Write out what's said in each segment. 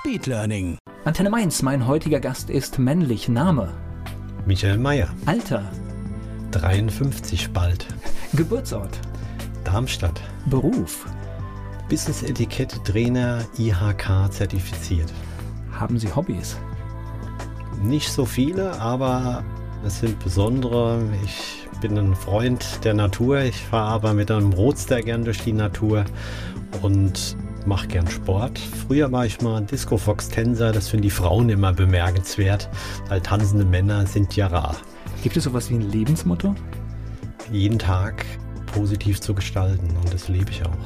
Speedlearning. Antenne Mainz, mein heutiger Gast ist männlich. Name? Michael Mayer. Alter? 53 bald. Geburtsort? Darmstadt. Beruf? Business-Etikette-Trainer, IHK zertifiziert. Haben Sie Hobbys? Nicht so viele, aber es sind besondere. Ich bin ein Freund der Natur. Ich fahre aber mit einem Rotster gern durch die Natur und mache gern Sport. Früher war ich mal Disco-Fox-Tänzer. Das finden die Frauen immer bemerkenswert, weil tanzende Männer sind ja rar. Gibt es sowas wie ein Lebensmotto? Jeden Tag positiv zu gestalten, und das lebe ich auch.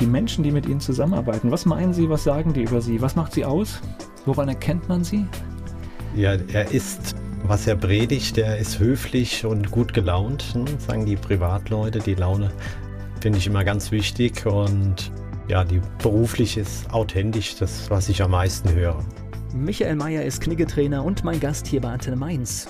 Die Menschen, die mit Ihnen zusammenarbeiten, was meinen Sie, was sagen die über Sie? Was macht Sie aus? Woran erkennt man Sie? Ja, er ist, was er predigt, er ist höflich und gut gelaunt, ne? Sagen die Privatleute. Die Laune finde ich immer ganz wichtig, und ja, die beruflich ist authentisch, das, was ich am meisten höre. Michael Mayer ist Kniggetrainer und mein Gast hier bei Antenne Mainz.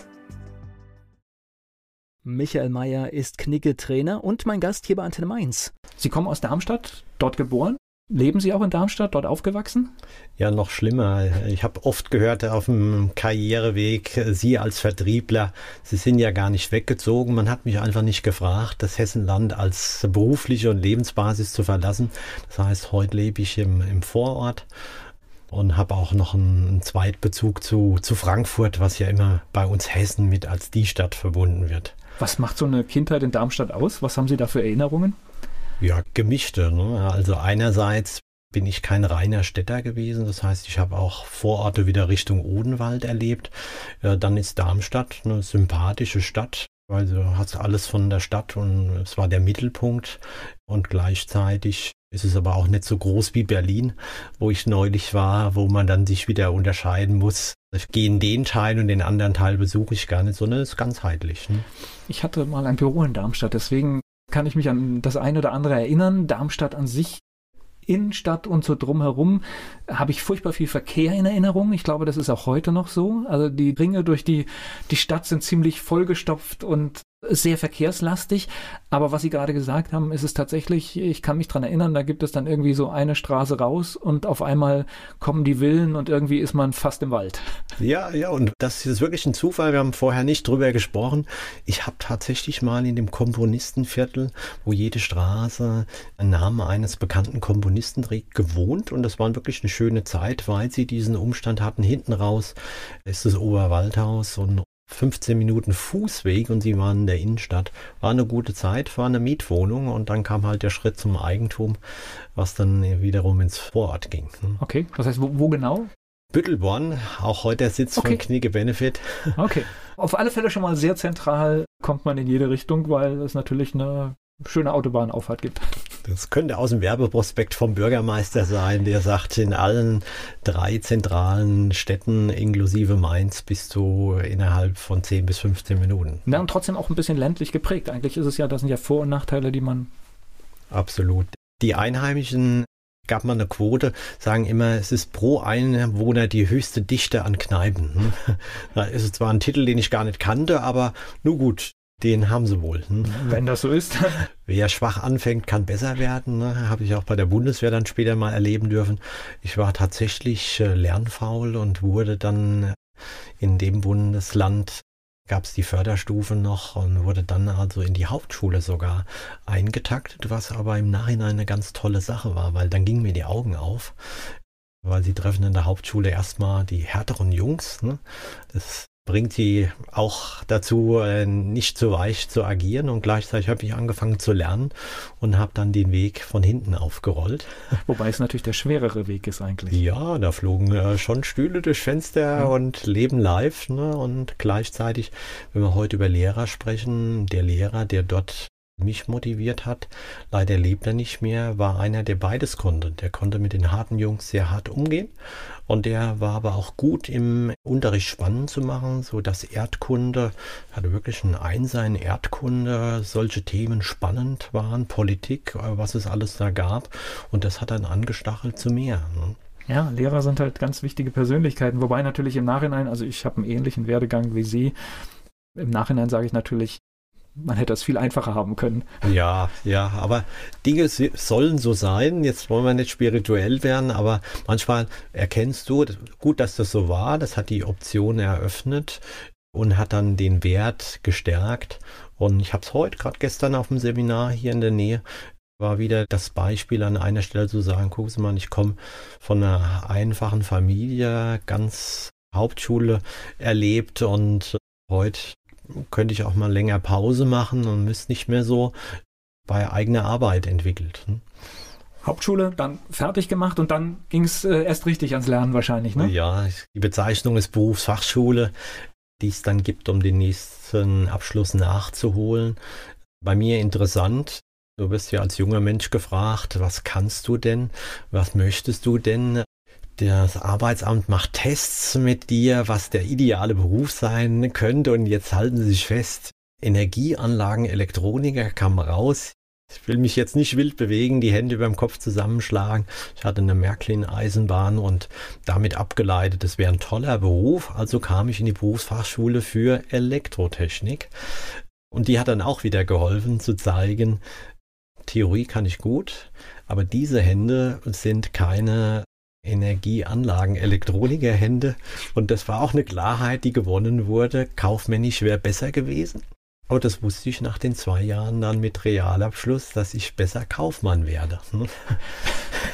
Michael Mayer ist Knigge-Trainer und mein Gast hier bei Antenne Mainz. Sie kommen aus Darmstadt, dort geboren. Leben Sie auch in Darmstadt, dort aufgewachsen? Ja, noch schlimmer. Ich habe oft gehört auf dem Karriereweg, Sie als Vertriebler, Sie sind ja gar nicht weggezogen. Man hat mich einfach nicht gefragt, das Hessenland als berufliche und Lebensbasis zu verlassen. Das heißt, heute lebe ich im Vorort und habe auch noch einen Zweitbezug zu Frankfurt, was ja immer bei uns Hessen mit als die Stadt verbunden wird. Was macht so eine Kindheit in Darmstadt aus? Was haben Sie da für Erinnerungen? Ja, gemischte, ne? Also einerseits bin ich kein reiner Städter gewesen. Das heißt, ich habe auch Vororte wieder Richtung Odenwald erlebt. Dann ist Darmstadt eine sympathische Stadt, weil du hast alles von der Stadt und es war der Mittelpunkt. Und gleichzeitig ist es aber auch nicht so groß wie Berlin, wo ich neulich war, wo man dann sich wieder unterscheiden muss. Ich gehe in den Teil und den anderen Teil besuche ich gar nicht, sondern es ist ganzheitlich. Ne? Ich hatte mal ein Büro in Darmstadt, deswegen kann ich mich an das eine oder andere erinnern. Darmstadt an sich, Innenstadt und so drumherum, habe ich furchtbar viel Verkehr in Erinnerung. Ich glaube, das ist auch heute noch so. Also die Ringe durch die Stadt sind ziemlich vollgestopft und sehr verkehrslastig. Aber was Sie gerade gesagt haben, ist es tatsächlich, ich kann mich dran erinnern, da gibt es dann irgendwie so eine Straße raus und auf einmal kommen die Villen und irgendwie ist man fast im Wald. Ja, und das ist wirklich ein Zufall. Wir haben vorher nicht drüber gesprochen. Ich habe tatsächlich mal in dem Komponistenviertel, wo jede Straße einen Namen eines bekannten Komponisten trägt, gewohnt, und das war wirklich eine schöne Zeit, weil sie diesen Umstand hatten. Hinten raus ist das Oberwaldhaus und 15 Minuten Fußweg und sie waren in der Innenstadt. War eine gute Zeit, war eine Mietwohnung und dann kam halt der Schritt zum Eigentum, was dann wiederum ins Vorort ging. Okay, das heißt, wo genau? Büttelborn, auch heute der Sitz von Knigge Benefit. Okay, auf alle Fälle schon mal sehr zentral, kommt man in jede Richtung, weil es natürlich eine schöne Autobahnauffahrt gibt. Das könnte aus dem Werbeprospekt vom Bürgermeister sein, der sagt, in allen 3 zentralen Städten inklusive Mainz bist du innerhalb von 10 bis 15 Minuten. Na, und trotzdem auch ein bisschen ländlich geprägt. Eigentlich ist es ja, das sind ja Vor- und Nachteile, die man... Absolut. Die Einheimischen, gab man eine Quote, sagen immer, es ist pro Einwohner die höchste Dichte an Kneipen. Da ist es zwar ein Titel, den ich gar nicht kannte, aber nur gut. Den haben sie wohl. Ne? Wenn das so ist. Wer schwach anfängt, kann besser werden. Ne? Habe ich auch bei der Bundeswehr dann später mal erleben dürfen. Ich war tatsächlich lernfaul und wurde dann in dem Bundesland, gab es die Förderstufe noch, und wurde dann also in die Hauptschule sogar eingetaktet, was aber im Nachhinein eine ganz tolle Sache war, weil dann gingen mir die Augen auf, weil sie treffen in der Hauptschule erstmal die härteren Jungs. Ne? Das bringt sie auch dazu, nicht zu weich zu agieren, und gleichzeitig habe ich angefangen zu lernen und habe dann den Weg von hinten aufgerollt. Wobei es natürlich der schwerere Weg ist eigentlich. Ja, da flogen schon Stühle durch Fenster und Leben live. Ne? Und gleichzeitig, wenn wir heute über Lehrer sprechen, der Lehrer, der dort mich motiviert hat, leider lebt er nicht mehr, war einer, der beides konnte. Der konnte mit den harten Jungs sehr hart umgehen und der war aber auch gut im Unterricht spannend zu machen, so dass Erdkunde, hatte wirklich ein Einser in Erdkunde, solche Themen spannend waren, Politik, was es alles da gab, und das hat dann angestachelt zu mehr. Ja, Lehrer sind halt ganz wichtige Persönlichkeiten, wobei natürlich im Nachhinein, also ich habe einen ähnlichen Werdegang wie Sie, im Nachhinein sage ich natürlich, man hätte das viel einfacher haben können. Ja, ja, aber Dinge sollen so sein. Jetzt wollen wir nicht spirituell werden, aber manchmal erkennst du, gut, dass das so war, das hat die Option eröffnet und hat dann den Wert gestärkt. Und ich habe es heute, gerade gestern auf dem Seminar hier in der Nähe, war wieder das Beispiel an einer Stelle zu sagen, gucken Sie mal, ich komme von einer einfachen Familie, ganz Hauptschule erlebt und heute könnte ich auch mal länger Pause machen und müsste nicht mehr so bei eigener Arbeit entwickelt. Hauptschule, dann fertig gemacht und dann ging es erst richtig ans Lernen wahrscheinlich, ne? Ja, die Bezeichnung ist Berufsfachschule, die es dann gibt, um den nächsten Abschluss nachzuholen. Bei mir interessant, du wirst ja als junger Mensch gefragt, was kannst du denn, was möchtest du denn? Das Arbeitsamt macht Tests mit dir, was der ideale Beruf sein könnte. Und jetzt halten Sie sich fest, Energieanlagen, Elektroniker kam raus. Ich will mich jetzt nicht wild bewegen, die Hände über dem Kopf zusammenschlagen. Ich hatte eine Märklin-Eisenbahn und damit abgeleitet, das wäre ein toller Beruf. Also kam ich in die Berufsfachschule für Elektrotechnik. Und die hat dann auch wieder geholfen zu zeigen, Theorie kann ich gut, aber diese Hände sind keine Energieanlagen, Elektronikerhände, und das war auch eine Klarheit, die gewonnen wurde. Kaufmännisch wäre besser gewesen, aber das wusste ich nach den 2 Jahren dann mit Realabschluss, dass ich besser Kaufmann werde.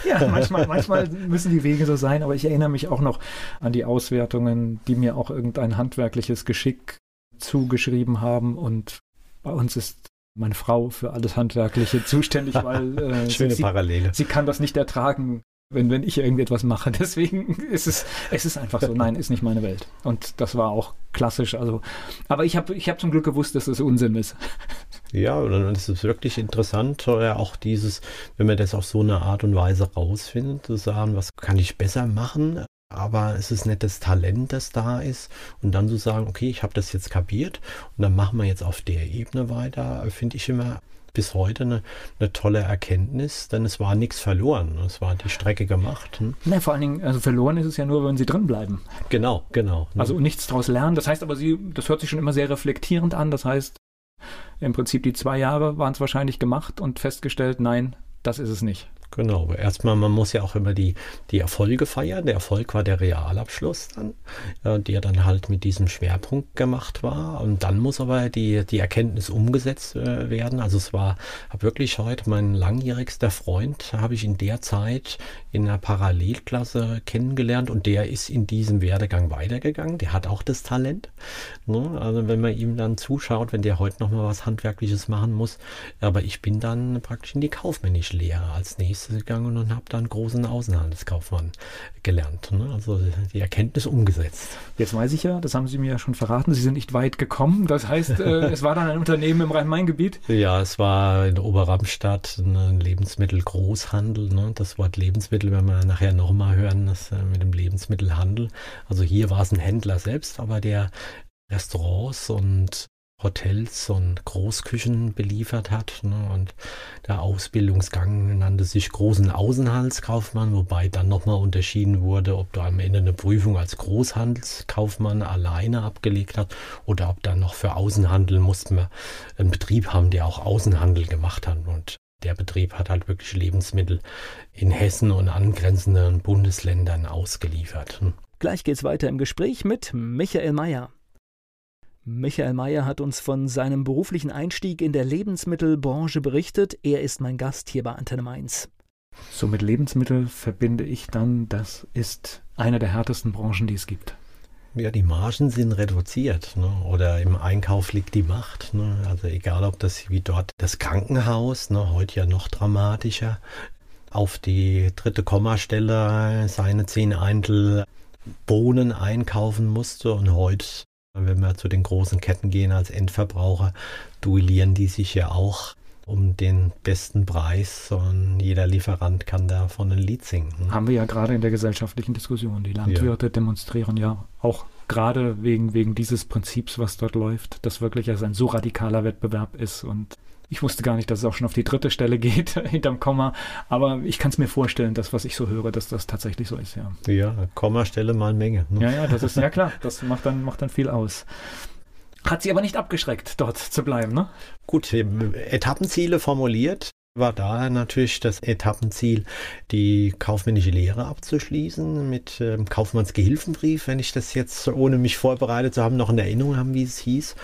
Ja, manchmal müssen die Wege so sein, aber ich erinnere mich auch noch an die Auswertungen, die mir auch irgendein handwerkliches Geschick zugeschrieben haben, und bei uns ist meine Frau für alles Handwerkliche zuständig, weil schöne Parallele. Sie kann das nicht ertragen, wenn ich irgendetwas mache. Deswegen ist es ist einfach so, nein, ist nicht meine Welt. Und das war auch klassisch. Also, aber ich hab zum Glück gewusst, dass das Unsinn ist. Ja, und dann ist es wirklich interessant, auch dieses, wenn man das auf so eine Art und Weise rausfindet, zu sagen, was kann ich besser machen, aber es ist nicht das Talent, das da ist. Und dann zu sagen, okay, ich habe das jetzt kapiert und dann machen wir jetzt auf der Ebene weiter, finde ich immer bis heute eine tolle Erkenntnis, denn es war nichts verloren, es war die Strecke gemacht. Na, vor allen Dingen, also verloren ist es ja nur, wenn Sie drin bleiben. Genau, genau. Also nichts daraus lernen, das heißt aber, das hört sich schon immer sehr reflektierend an, das heißt, im Prinzip die 2 Jahre waren es wahrscheinlich gemacht und festgestellt, nein, das ist es nicht. Genau, erstmal, man muss ja auch immer die Erfolge feiern. Der Erfolg war der Realabschluss dann, der dann halt mit diesem Schwerpunkt gemacht war. Und dann muss aber die Erkenntnis umgesetzt werden. Also es war wirklich heute mein langjährigster Freund, habe ich in der Zeit in einer Parallelklasse kennengelernt und der ist in diesem Werdegang weitergegangen. Der hat auch das Talent. Ne? Also wenn man ihm dann zuschaut, wenn der heute nochmal was Handwerkliches machen muss. Aber ich bin dann praktisch in die kaufmännische Lehre als nächstes gegangen und habe dann großen Außenhandelskaufmann gelernt. Ne? Also die Erkenntnis umgesetzt. Jetzt weiß ich ja, das haben Sie mir ja schon verraten, Sie sind nicht weit gekommen. Das heißt, es war dann ein Unternehmen im Rhein-Main-Gebiet? Ja, es war in Oberramstadt ein Lebensmittelgroßhandel. Ne? Das Wort Lebensmittel werden wir nachher nochmal hören, das mit dem Lebensmittelhandel. Also hier war es ein Händler selbst, aber der Restaurants und Hotels und Großküchen beliefert hat, ne? Und der Ausbildungsgang nannte sich großen Außenhandelskaufmann, wobei dann nochmal unterschieden wurde, ob du am Ende eine Prüfung als Großhandelskaufmann alleine abgelegt hast oder ob dann noch für Außenhandel mussten wir einen Betrieb haben, der auch Außenhandel gemacht hat, und der Betrieb hat halt wirklich Lebensmittel in Hessen und angrenzenden Bundesländern ausgeliefert. Gleich geht's weiter im Gespräch mit Michael Mayer. Michael Mayer hat uns von seinem beruflichen Einstieg in der Lebensmittelbranche berichtet. Er ist mein Gast hier bei Antenne Mainz. So, mit Lebensmittel verbinde ich dann, das ist eine der härtesten Branchen, die es gibt. Ja, die Margen sind reduziert, ne? Oder im Einkauf liegt die Macht. Ne? Also egal, ob das wie dort das Krankenhaus, ne? Heute ja noch dramatischer, auf die 3. Kommastelle seine 10 Eintel Bohnen einkaufen musste, und heute, wenn wir zu den großen Ketten gehen als Endverbraucher, duellieren die sich ja auch um den besten Preis, sondern jeder Lieferant kann davon ein Lied singen. Ne? Haben wir ja gerade in der gesellschaftlichen Diskussion. Die Landwirte demonstrieren ja auch gerade wegen dieses Prinzips, was dort läuft, dass wirklich also ein so radikaler Wettbewerb ist. Und ich wusste gar nicht, dass es auch schon auf die 3. Stelle geht, hinterm Komma. Aber ich kann es mir vorstellen, dass, was ich so höre, dass das tatsächlich so ist, ja. Ja, Kommastelle mal Menge. Ne? Ja, das ist ja klar. Das macht dann viel aus. Hat sie aber nicht abgeschreckt, dort zu bleiben, ne? Gut, Etappenziele formuliert, war daher natürlich das Etappenziel, die kaufmännische Lehre abzuschließen mit Kaufmanns Gehilfenbrief, wenn ich das jetzt, ohne mich vorbereitet zu haben, noch in Erinnerung haben, wie es hieß.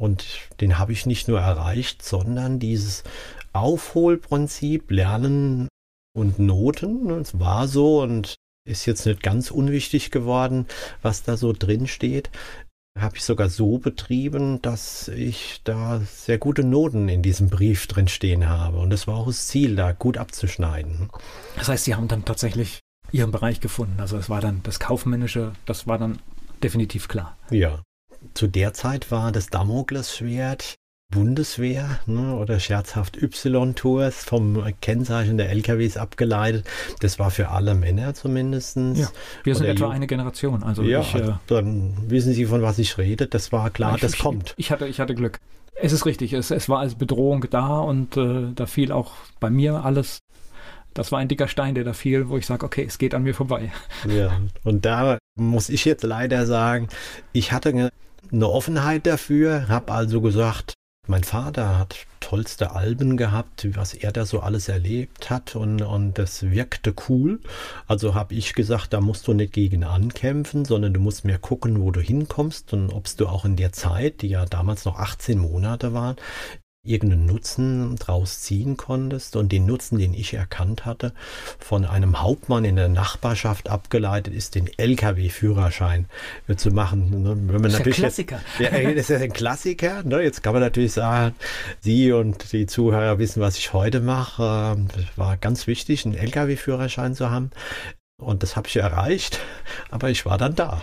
Und den habe ich nicht nur erreicht, sondern dieses Aufholprinzip, Lernen und Noten, es war so und ist jetzt nicht ganz unwichtig geworden, was da so drin steht. Habe ich sogar so betrieben, dass ich da sehr gute Noten in diesem Brief drin stehen habe. Und das war auch das Ziel, da gut abzuschneiden. Das heißt, Sie haben dann tatsächlich Ihren Bereich gefunden. Also es war dann das Kaufmännische, das war dann definitiv klar. Ja, zu der Zeit war das Damoklesschwert Bundeswehr, ne, oder scherzhaft Y-Tours vom Kennzeichen der LKWs abgeleitet. Das war für alle Männer zumindest. Ja, wir sind etwa eine Generation. Also ja, dann wissen Sie, von was ich rede. Das war klar, das kommt. Ich hatte Glück. Es ist richtig, es war als Bedrohung da und da fiel auch bei mir alles. Das war ein dicker Stein, der da fiel, wo ich sage, okay, es geht an mir vorbei. Ja, und da muss ich jetzt leider sagen, ich hatte eine Offenheit dafür, habe also gesagt, mein Vater hat tollste Alben gehabt, was er da so alles erlebt hat und das wirkte cool. Also habe ich gesagt, da musst du nicht gegen ankämpfen, sondern du musst mehr gucken, wo du hinkommst und ob du auch in der Zeit, die ja damals noch 18 Monate waren, irgendeinen Nutzen draus ziehen konntest. Und den Nutzen, den ich erkannt hatte, von einem Hauptmann in der Nachbarschaft abgeleitet ist, den LKW-Führerschein zu machen. Wenn man das ist natürlich ein Klassiker. Das ist ein Klassiker. Ne? Jetzt kann man natürlich sagen, Sie und die Zuhörer wissen, was ich heute mache. Das war ganz wichtig, einen LKW-Führerschein zu haben. Und das habe ich erreicht. Aber ich war dann da.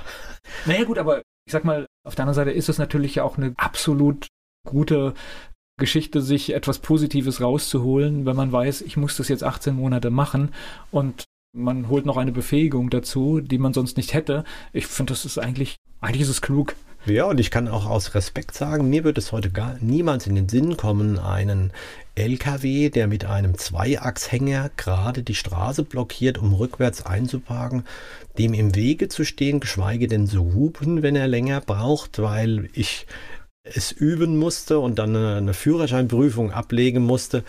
Naja gut, aber ich sag mal, auf der anderen Seite ist es natürlich ja auch eine absolut gute Geschichte, sich etwas Positives rauszuholen, wenn man weiß, ich muss das jetzt 18 Monate machen und man holt noch eine Befähigung dazu, die man sonst nicht hätte. Ich finde, das ist eigentlich ist es klug. Ja, und ich kann auch aus Respekt sagen, mir wird es heute gar niemals in den Sinn kommen, einen LKW, der mit einem Zweiachshänger gerade die Straße blockiert, um rückwärts einzuparken, dem im Wege zu stehen, geschweige denn zu hupen, wenn er länger braucht, weil ich es üben musste und dann eine Führerscheinprüfung ablegen musste,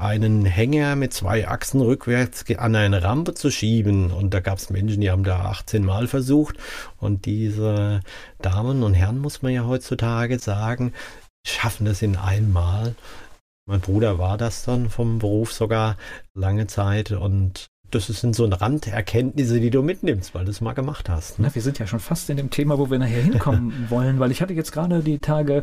einen Hänger mit 2 Achsen rückwärts an eine Rampe zu schieben. Und da gab es Menschen, die haben da 18 Mal versucht. Und diese Damen und Herren, muss man ja heutzutage sagen, schaffen das in einmal. Mein Bruder war das dann vom Beruf sogar lange Zeit und das sind so Randerkenntnisse, die du mitnimmst, weil du es mal gemacht hast. Ne? Na, wir sind ja schon fast in dem Thema, wo wir nachher hinkommen wollen, weil ich hatte jetzt gerade die Tage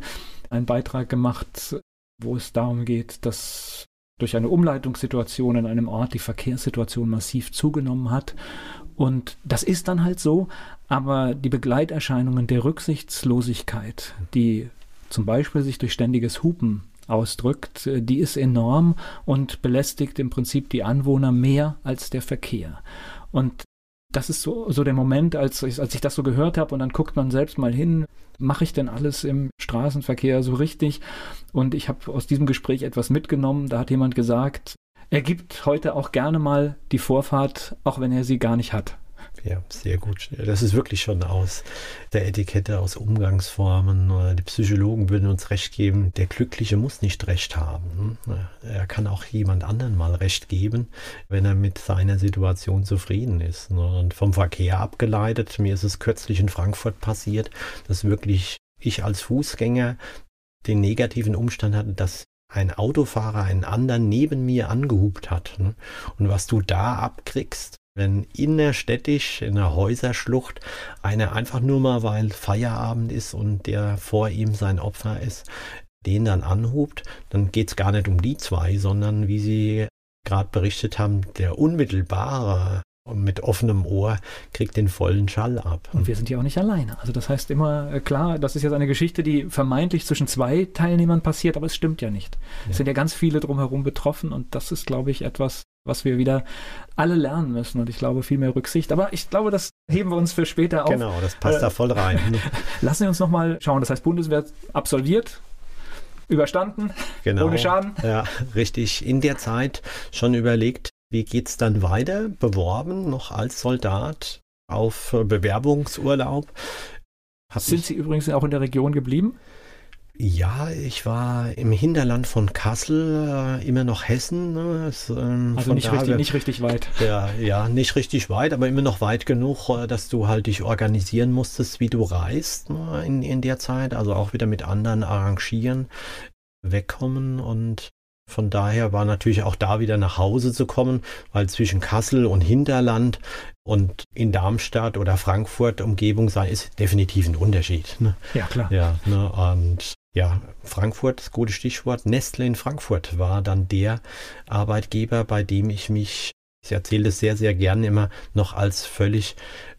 einen Beitrag gemacht, wo es darum geht, dass durch eine Umleitungssituation in einem Ort die Verkehrssituation massiv zugenommen hat. Und das ist dann halt so, aber die Begleiterscheinungen der Rücksichtslosigkeit, die zum Beispiel sich durch ständiges Hupen ausdrückt, die ist enorm und belästigt im Prinzip die Anwohner mehr als der Verkehr. Und das ist so der Moment, als ich das so gehört habe und dann guckt man selbst mal hin, mache ich denn alles im Straßenverkehr so richtig? Und ich habe aus diesem Gespräch etwas mitgenommen, da hat jemand gesagt, er gibt heute auch gerne mal die Vorfahrt, auch wenn er sie gar nicht hat. Ja, sehr gut. Das ist wirklich schon aus der Etikette, aus Umgangsformen. Die Psychologen würden uns Recht geben. Der Glückliche muss nicht Recht haben. Er kann auch jemand anderen mal Recht geben, wenn er mit seiner Situation zufrieden ist. Und vom Verkehr abgeleitet, mir ist es kürzlich in Frankfurt passiert, dass wirklich ich als Fußgänger den negativen Umstand hatte, dass ein Autofahrer einen anderen neben mir angehupt hat. Und was du da abkriegst, wenn innerstädtisch in einer Häuserschlucht einer einfach nur mal, weil Feierabend ist und der vor ihm sein Opfer ist, den dann anhupt, dann geht es gar nicht um die zwei, sondern wie Sie gerade berichtet haben, der unmittelbare und mit offenem Ohr kriegt den vollen Schall ab. Und wir sind ja auch nicht alleine. Also das heißt immer, klar, das ist jetzt eine Geschichte, die vermeintlich zwischen zwei Teilnehmern passiert, aber es stimmt ja nicht. Ja. Es sind ja ganz viele drumherum betroffen und das ist, glaube ich, etwas, was wir wieder alle lernen müssen und ich glaube, viel mehr Rücksicht. Aber ich glaube, das heben wir uns für später auf. Genau, das passt da voll rein. Ne? Lassen wir uns nochmal schauen. Das heißt, Bundeswehr absolviert. Überstanden, genau, ohne Schaden. Ja, richtig. In der Zeit schon überlegt, wie geht es dann weiter? Beworben noch als Soldat auf Bewerbungsurlaub. Sind Sie übrigens auch in der Region geblieben? Ja, ich war im Hinterland von Kassel, immer noch Hessen. Ne? Also nicht richtig weit. Ja, nicht richtig weit, aber immer noch weit genug, dass du halt dich organisieren musstest, wie du reist, ne? in der Zeit. Also auch wieder mit anderen arrangieren, wegkommen und von daher war natürlich auch da wieder nach Hause zu kommen, weil zwischen Kassel und Hinterland und in Darmstadt oder Frankfurt Umgebung sein, ist definitiv ein Unterschied. Ne? Ja, klar. Ja, ne? Und ja, Frankfurt, das gute Stichwort, Nestlé in Frankfurt war dann der Arbeitgeber, bei dem ich erzähle das sehr, sehr gern immer, noch als völlig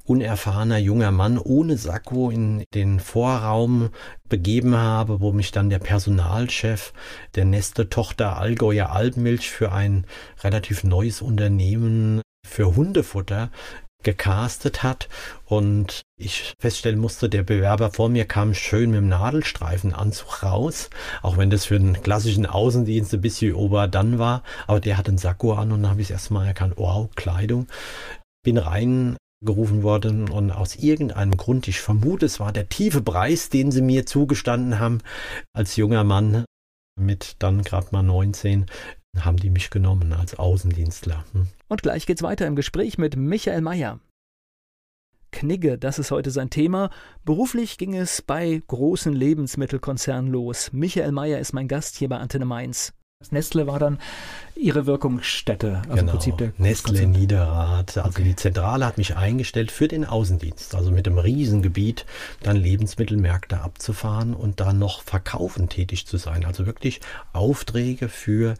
unerfahrener junger Mann ohne Sakko in den Vorraum begeben habe, wo mich dann der Personalchef der Nestle-Tochter Allgäuer Alpenmilch für ein relativ neues Unternehmen für Hundefutter gecastet hat und ich feststellen musste, der Bewerber vor mir kam schön mit dem Nadelstreifenanzug raus, auch wenn das für den klassischen Außendienst ein bisschen ober dann war, aber der hatte einen Sakko an und dann habe ich es erstmal erkannt, wow, Kleidung. Bin reingerufen worden und aus irgendeinem Grund, ich vermute, es war der tiefe Preis, den sie mir zugestanden haben, als junger Mann mit dann gerade mal 19, haben die mich genommen als Außendienstler. Und gleich geht's weiter im Gespräch mit Michael Mayer. Knigge, das ist heute sein Thema. Beruflich ging es bei großen Lebensmittelkonzernen los. Michael Mayer ist mein Gast hier bei Antenne Mainz. Das Nestlé war dann ihre Wirkungsstätte. Also genau, im Prinzip der Nestlé Niederrad. Also okay. Die Zentrale hat mich eingestellt für den Außendienst, also mit einem Riesengebiet dann Lebensmittelmärkte abzufahren und dann noch verkaufen tätig zu sein. Also wirklich Aufträge für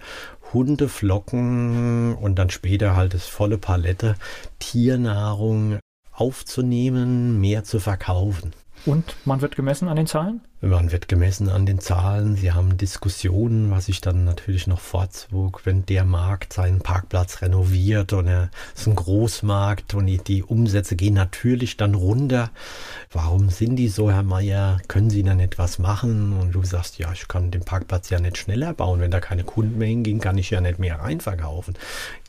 Hundeflocken und dann später halt das volle Palette Tiernahrung aufzunehmen, mehr zu verkaufen. Und man wird gemessen an den Zahlen? Man wird gemessen an den Zahlen. Sie haben Diskussionen, was ich dann natürlich noch vorzog, wenn der Markt seinen Parkplatz renoviert und er ist ein Großmarkt und die Umsätze gehen natürlich dann runter. Warum sind die so, Herr Mayer? Können Sie dann etwas machen? Und du sagst, ja, ich kann den Parkplatz ja nicht schneller bauen. Wenn da keine Kunden mehr hingehen, kann ich ja nicht mehr reinverkaufen.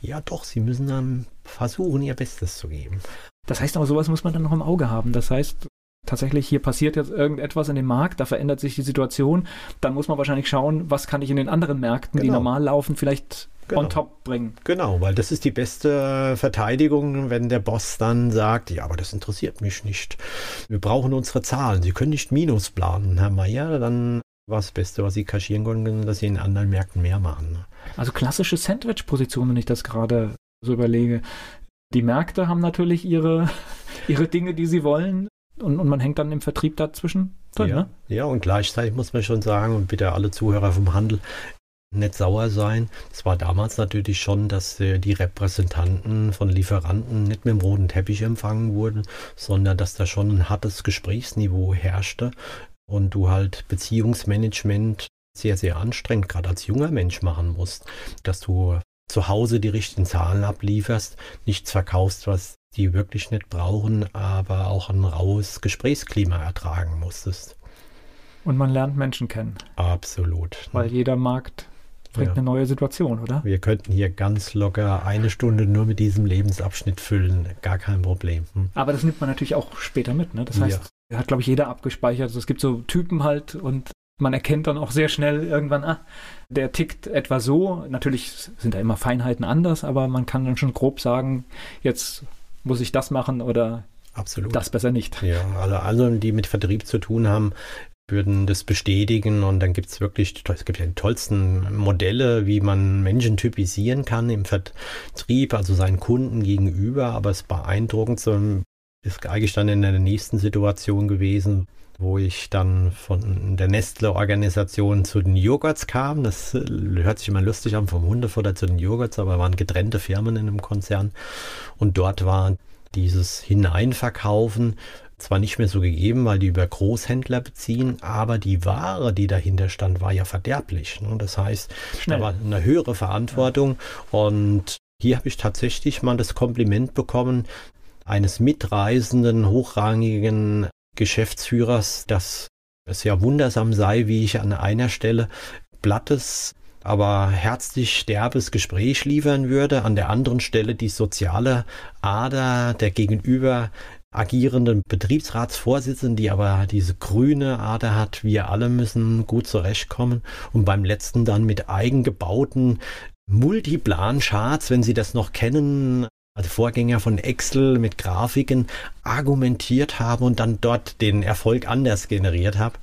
Ja doch, Sie müssen dann versuchen, Ihr Bestes zu geben. Das heißt aber, sowas muss man dann noch im Auge haben. Das heißt, tatsächlich, hier passiert jetzt irgendetwas in dem Markt, da verändert sich die Situation, dann muss man wahrscheinlich schauen, was kann ich in den anderen Märkten, genau, die normal laufen, vielleicht on top bringen. Genau, weil das ist die beste Verteidigung, wenn der Boss dann sagt, ja, aber das interessiert mich nicht, wir brauchen unsere Zahlen, Sie können nicht Minus planen, Herr Mayer, dann war das Beste, was Sie kaschieren konnten, dass Sie in anderen Märkten mehr machen. Also klassische Sandwich-Position, wenn ich das gerade so überlege. Die Märkte haben natürlich ihre Dinge, die sie wollen. Und man hängt dann im Vertrieb dazwischen drin, ja, ne? Ja, und gleichzeitig muss man schon sagen, und bitte alle Zuhörer vom Handel, nicht sauer sein. Es war damals natürlich schon, dass die Repräsentanten von Lieferanten nicht mit dem roten Teppich empfangen wurden, sondern dass da schon ein hartes Gesprächsniveau herrschte und du halt Beziehungsmanagement sehr, sehr anstrengend, gerade als junger Mensch machen musst, dass du zu Hause die richtigen Zahlen ablieferst, nichts verkaufst, was die wirklich nicht brauchen, aber auch ein raues Gesprächsklima ertragen musstest. Und man lernt Menschen kennen. Absolut. Weil jeder Markt bringt eine neue Situation, oder? Wir könnten hier ganz locker eine Stunde nur mit diesem Lebensabschnitt füllen, gar kein Problem. Aber das nimmt man natürlich auch später mit, ne? Das heißt, hat, glaube ich, jeder abgespeichert. Also es gibt so Typen halt und man erkennt dann auch sehr schnell irgendwann, der tickt etwa so. Natürlich sind da immer Feinheiten anders, aber man kann dann schon grob sagen, jetzt muss ich das machen oder absolut das besser nicht. Ja, alle, die mit Vertrieb zu tun haben, würden das bestätigen und dann gibt es wirklich, es gibt ja die tollsten Modelle, wie man Menschen typisieren kann im Vertrieb, also seinen Kunden gegenüber, aber es ist beeindruckend, so ist eigentlich dann in der nächsten Situation gewesen, wo ich dann von der Nestlé-Organisation zu den Joghurts kam. Das hört sich immer lustig an, vom Hundefutter zu den Joghurts, aber waren getrennte Firmen in einem Konzern. Und dort war dieses Hineinverkaufen zwar nicht mehr so gegeben, weil die über Großhändler beziehen, aber die Ware, die dahinter stand, war ja verderblich. Ne? Das heißt, da war eine höhere Verantwortung. Und hier habe ich tatsächlich mal das Kompliment bekommen eines mitreisenden, hochrangigen Geschäftsführers, dass es ja wundersam sei, wie ich an einer Stelle plattes, aber herzlich derbes Gespräch liefern würde, an der anderen Stelle die soziale Ader der gegenüber agierenden Betriebsratsvorsitzenden, die aber diese grüne Ader hat, wir alle müssen gut zurechtkommen, und beim letzten dann mit eigengebauten Multiplan-Charts, wenn Sie das noch kennen, also Vorgänger von Excel, mit Grafiken argumentiert habe und dann dort den Erfolg anders generiert habe.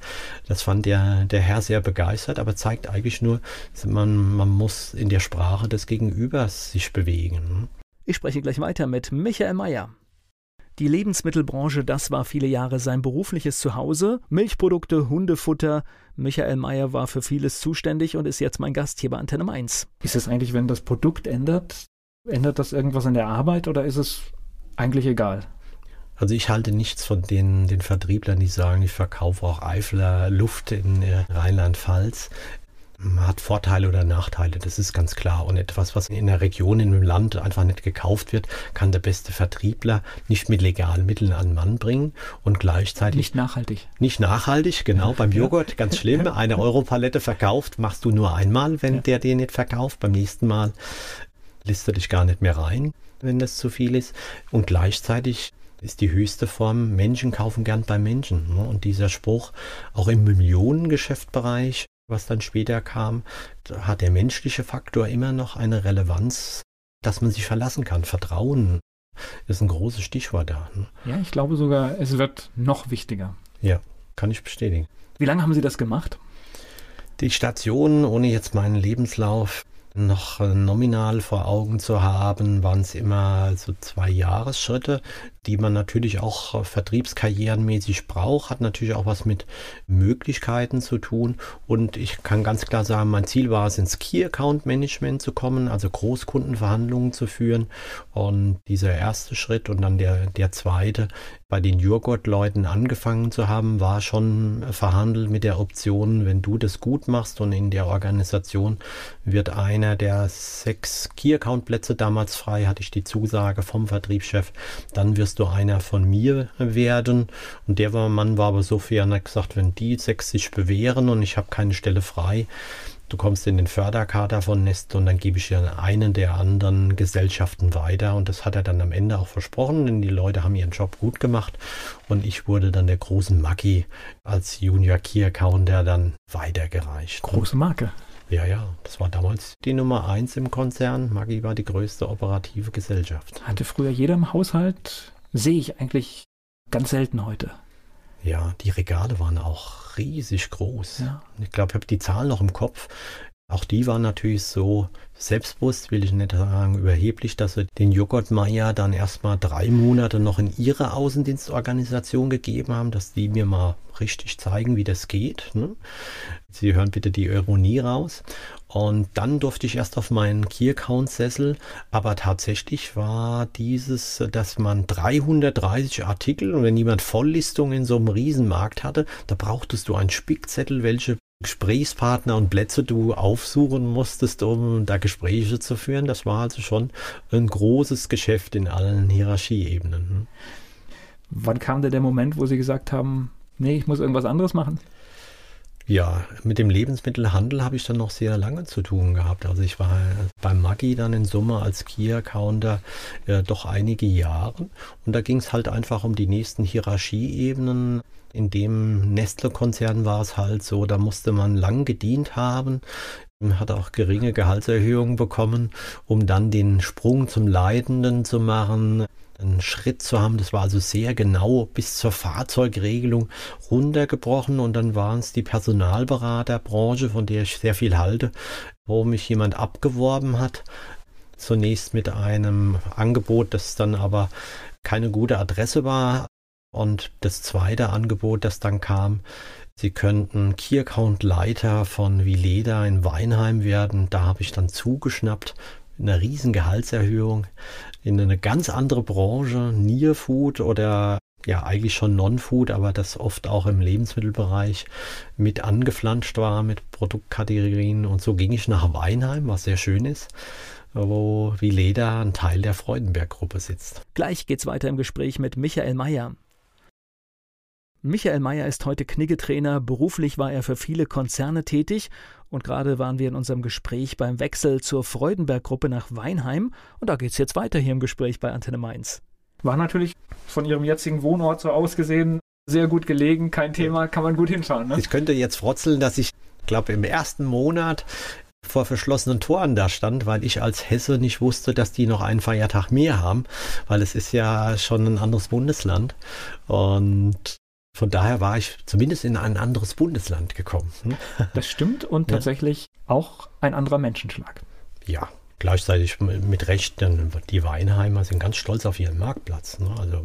Das fand der Herr sehr begeistert, aber zeigt eigentlich nur, man muss in der Sprache des Gegenübers sich bewegen. Ich spreche gleich weiter mit Michael Mayer. Die Lebensmittelbranche, das war viele Jahre sein berufliches Zuhause. Milchprodukte, Hundefutter. Michael Mayer war für vieles zuständig und ist jetzt mein Gast hier bei Antenne Mainz. Ist es eigentlich, wenn das Produkt ändert, ändert das irgendwas an der Arbeit oder ist es eigentlich egal? Also ich halte nichts von den Vertrieblern, die sagen, ich verkaufe auch Eifler Luft in Rheinland-Pfalz. Hat Vorteile oder Nachteile, das ist ganz klar. Und etwas, was in der Region, in einem Land einfach nicht gekauft wird, kann der beste Vertriebler nicht mit legalen Mitteln an den Mann bringen und gleichzeitig... Nicht nachhaltig. Nicht nachhaltig, genau. Ja. Beim Joghurt ganz schlimm. Eine Euro-Palette verkauft, machst du nur einmal, wenn der dir nicht verkauft. Beim nächsten Mal liste dich gar nicht mehr rein, wenn das zu viel ist. Und gleichzeitig ist die höchste Form, Menschen kaufen gern bei Menschen. Ne? Und dieser Spruch, auch im Millionengeschäftbereich, was dann später kam, da hat der menschliche Faktor immer noch eine Relevanz, dass man sich verlassen kann. Vertrauen ist ein großes Stichwort da. Ne? Ja, ich glaube sogar, es wird noch wichtiger. Ja, kann ich bestätigen. Wie lange haben Sie das gemacht? Die Station, ohne jetzt meinen Lebenslauf noch nominal vor Augen zu haben, waren es immer so 2 Jahresschritte, die man natürlich auch vertriebskarrierenmäßig braucht, hat natürlich auch was mit Möglichkeiten zu tun, und ich kann ganz klar sagen, mein Ziel war es, ins Key Account Management zu kommen, also Großkundenverhandlungen zu führen, und dieser erste Schritt und dann der zweite, bei den Joghurt-Leuten angefangen zu haben, war schon verhandelt mit der Option, wenn du das gut machst und in der Organisation wird einer der 6 Key-Account-Plätze damals frei, hatte ich die Zusage vom Vertriebschef, dann wirst du einer von mir werden. Und der Mann war aber so fair und hat gesagt, wenn die 6 sich bewähren und ich habe keine Stelle frei, du kommst in den Förderkader von Nestlé und dann gebe ich dir einen der anderen Gesellschaften weiter. Und das hat er dann am Ende auch versprochen, denn die Leute haben ihren Job gut gemacht. Und ich wurde dann der großen Maggi als Junior Key Accounter dann weitergereicht. Große Marke. Ja, das war damals die Nummer 1 im Konzern. Maggi war die größte operative Gesellschaft. Hatte früher jeder im Haushalt, sehe ich eigentlich ganz selten heute. Ja, die Regale waren auch riesig groß. Ja. Ich glaube, ich habe die Zahl noch im Kopf. Auch die waren natürlich so selbstbewusst, will ich nicht sagen, überheblich, dass sie den Joghurtmeier dann erstmal 3 Monate noch in ihre Außendienstorganisation gegeben haben, dass die mir mal richtig zeigen, wie das geht. Ne? Sie hören bitte die Ironie raus. Und dann durfte ich erst auf meinen Key-Account-Sessel, aber tatsächlich war dieses, dass man 330 Artikel, und wenn jemand Volllistungen in so einem Riesenmarkt hatte, da brauchtest du einen Spickzettel, welche Gesprächspartner und Plätze du aufsuchen musstest, um da Gespräche zu führen. Das war also schon ein großes Geschäft in allen Hierarchieebenen. Wann kam denn der Moment, wo Sie gesagt haben, nee, ich muss irgendwas anderes machen? Ja, mit dem Lebensmittelhandel habe ich dann noch sehr lange zu tun gehabt. Also ich war bei Maggi dann in Summe als Key-Accounter doch einige Jahre. Und da ging es halt einfach um die nächsten Hierarchieebenen. In dem Nestle-Konzern war es halt so, da musste man lang gedient haben, hat auch geringe Gehaltserhöhungen bekommen, um dann den Sprung zum Leitenden zu machen, einen Schritt zu haben. Das war also sehr genau bis zur Fahrzeugregelung runtergebrochen, und dann waren es die Personalberaterbranche, von der ich sehr viel halte, wo mich jemand abgeworben hat. zunächst mit einem Angebot, das dann aber keine gute Adresse war. Und das zweite Angebot, das dann kam, Sie könnten Key Account Leiter von Vileda in Weinheim werden. Da habe ich dann zugeschnappt, eine riesen Gehaltserhöhung in eine ganz andere Branche, Near Food oder ja eigentlich schon Non-Food, aber das oft auch im Lebensmittelbereich mit angeflanscht war mit Produktkategorien. Und so ging ich nach Weinheim, was sehr schön ist, wo Vileda ein Teil der Freudenberg-Gruppe sitzt. Gleich geht's weiter im Gespräch mit Michael Mayer. Michael Mayer ist heute Kniggetrainer. Beruflich war er für viele Konzerne tätig. Und gerade waren wir in unserem Gespräch beim Wechsel zur Freudenberg-Gruppe nach Weinheim. Und da geht's jetzt weiter hier im Gespräch bei Antenne Mainz. War natürlich von Ihrem jetzigen Wohnort so ausgesehen sehr gut gelegen, kein Thema, kann man gut hinschauen. Ne? Ich könnte jetzt frotzeln, dass ich glaube im ersten Monat vor verschlossenen Toren da stand, weil ich als Hesse nicht wusste, dass die noch einen Feiertag mehr haben, weil es ist ja schon ein anderes Bundesland und von daher war ich zumindest in ein anderes Bundesland gekommen. Das stimmt und tatsächlich auch ein anderer Menschenschlag. Ja. Gleichzeitig mit Recht, denn die Weinheimer sind ganz stolz auf ihren Marktplatz. Ne? Also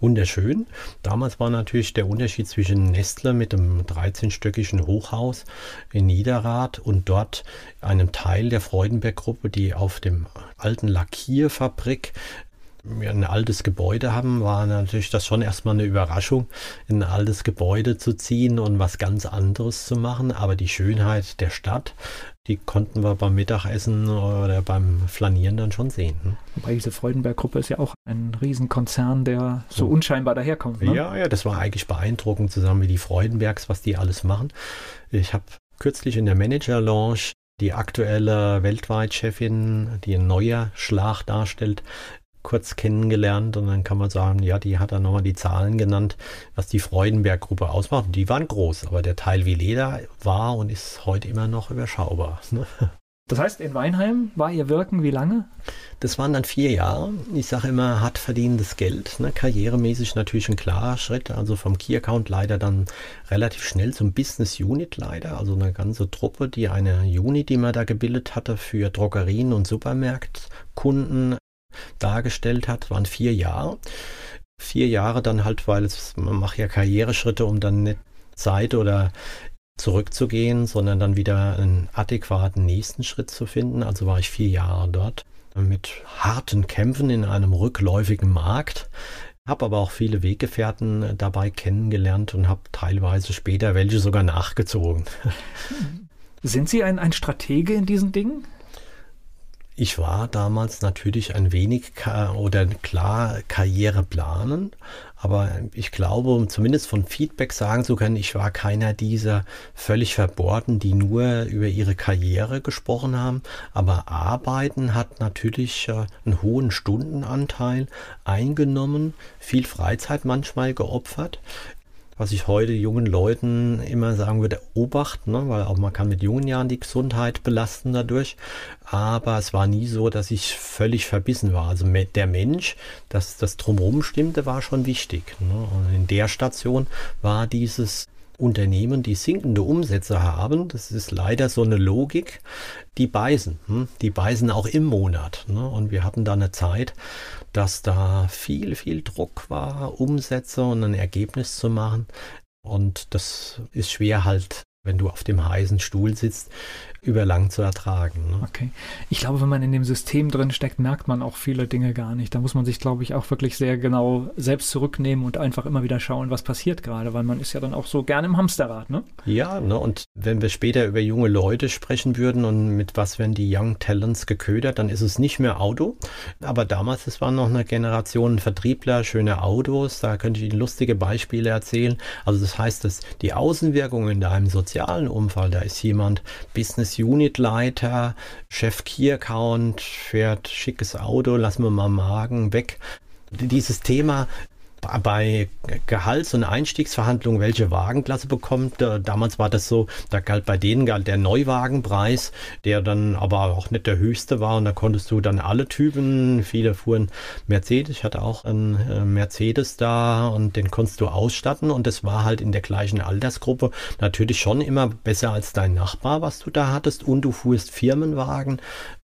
wunderschön. Damals war natürlich der Unterschied zwischen Nestlé mit dem 13-stöckigen Hochhaus in Niederrad und dort einem Teil der Freudenberg-Gruppe, die auf dem alten Lackierfabrik ein altes Gebäude haben, war natürlich das schon erstmal eine Überraschung, in ein altes Gebäude zu ziehen und was ganz anderes zu machen. Aber die Schönheit der Stadt, die konnten wir beim Mittagessen oder beim Flanieren dann schon sehen. Ne? Wobei diese Freudenberg-Gruppe ist ja auch ein Riesenkonzern, der so unscheinbar daherkommt. Ne? Ja, das war eigentlich beeindruckend, zusammen mit die Freudenbergs, was die alles machen. Ich habe kürzlich in der Manager-Lounge die aktuelle Weltweit-Chefin, die ein neuer Schlag darstellt, kurz kennengelernt und dann kann man sagen, ja, die hat dann nochmal die Zahlen genannt, was die Freudenberg-Gruppe ausmacht. Die waren groß, aber der Teil Vileda war und ist heute immer noch überschaubar. Ne? Das heißt, in Weinheim war ihr Wirken wie lange? Das waren dann 4 Jahre. Ich sage immer, hart verdientes Geld. Ne? Karrieremäßig natürlich ein klarer Schritt. Also vom Key-Account-Leiter dann relativ schnell zum Business-Unit-Leiter. Also eine ganze Truppe, die eine Unit, die man da gebildet hatte für Drogerien und Supermarktkunden, dargestellt hat, waren 4 Jahre. 4 Jahre dann halt, weil man macht ja Karriereschritte, um dann nicht Zeit oder zurückzugehen, sondern dann wieder einen adäquaten nächsten Schritt zu finden. Also war ich 4 Jahre dort mit harten Kämpfen in einem rückläufigen Markt. Habe aber auch viele Weggefährten dabei kennengelernt und habe teilweise später welche sogar nachgezogen. Sind Sie ein Stratege in diesen Dingen? Ich war damals natürlich ein wenig klar Karriere planen, aber ich glaube, um zumindest von Feedback sagen zu können, ich war keiner dieser völlig Verbohrten, die nur über ihre Karriere gesprochen haben. Aber Arbeiten hat natürlich einen hohen Stundenanteil eingenommen, viel Freizeit manchmal geopfert. Was ich heute jungen Leuten immer sagen würde, Obacht, ne? Weil auch man kann mit jungen Jahren die Gesundheit belasten dadurch. Aber es war nie so, dass ich völlig verbissen war. Also der Mensch, dass das Drumherum stimmte, war schon wichtig. Ne? Und in der Station war dieses Unternehmen, die sinkende Umsätze haben, das ist leider so eine Logik, die beißen. Ne? Die beißen auch im Monat. Ne? Und wir hatten da eine Zeit, dass da viel Druck war, Umsätze und ein Ergebnis zu machen. Und das ist schwer halt, wenn du auf dem heißen Stuhl sitzt, überlang zu ertragen. Ne? Okay. Ich glaube, wenn man in dem System drin steckt, merkt man auch viele Dinge gar nicht. Da muss man sich, glaube ich, auch wirklich sehr genau selbst zurücknehmen und einfach immer wieder schauen, was passiert gerade, weil man ist ja dann auch so gerne im Hamsterrad. Ne? Ja, ne? Und wenn wir später über junge Leute sprechen würden und mit was werden die Young Talents geködert, dann ist es nicht mehr Auto. Aber damals, es war noch eine Generation Vertriebler, schöne Autos, da könnte ich Ihnen lustige Beispiele erzählen. Also das heißt, dass die Außenwirkung in einem sozialen Umfeld, da ist jemand Business-Unit-Leiter, Chef Key Account, fährt schickes Auto, lassen wir mal Magen weg. Dieses Thema bei Gehalts- und Einstiegsverhandlungen, welche Wagenklasse bekommt, damals war das so, da galt bei denen der Neuwagenpreis, der dann aber auch nicht der höchste war und da konntest du dann alle Typen, viele fuhren Mercedes, ich hatte auch einen Mercedes da und den konntest du ausstatten und das war halt in der gleichen Altersgruppe natürlich schon immer besser als dein Nachbar, was du da hattest und du fuhrst Firmenwagen,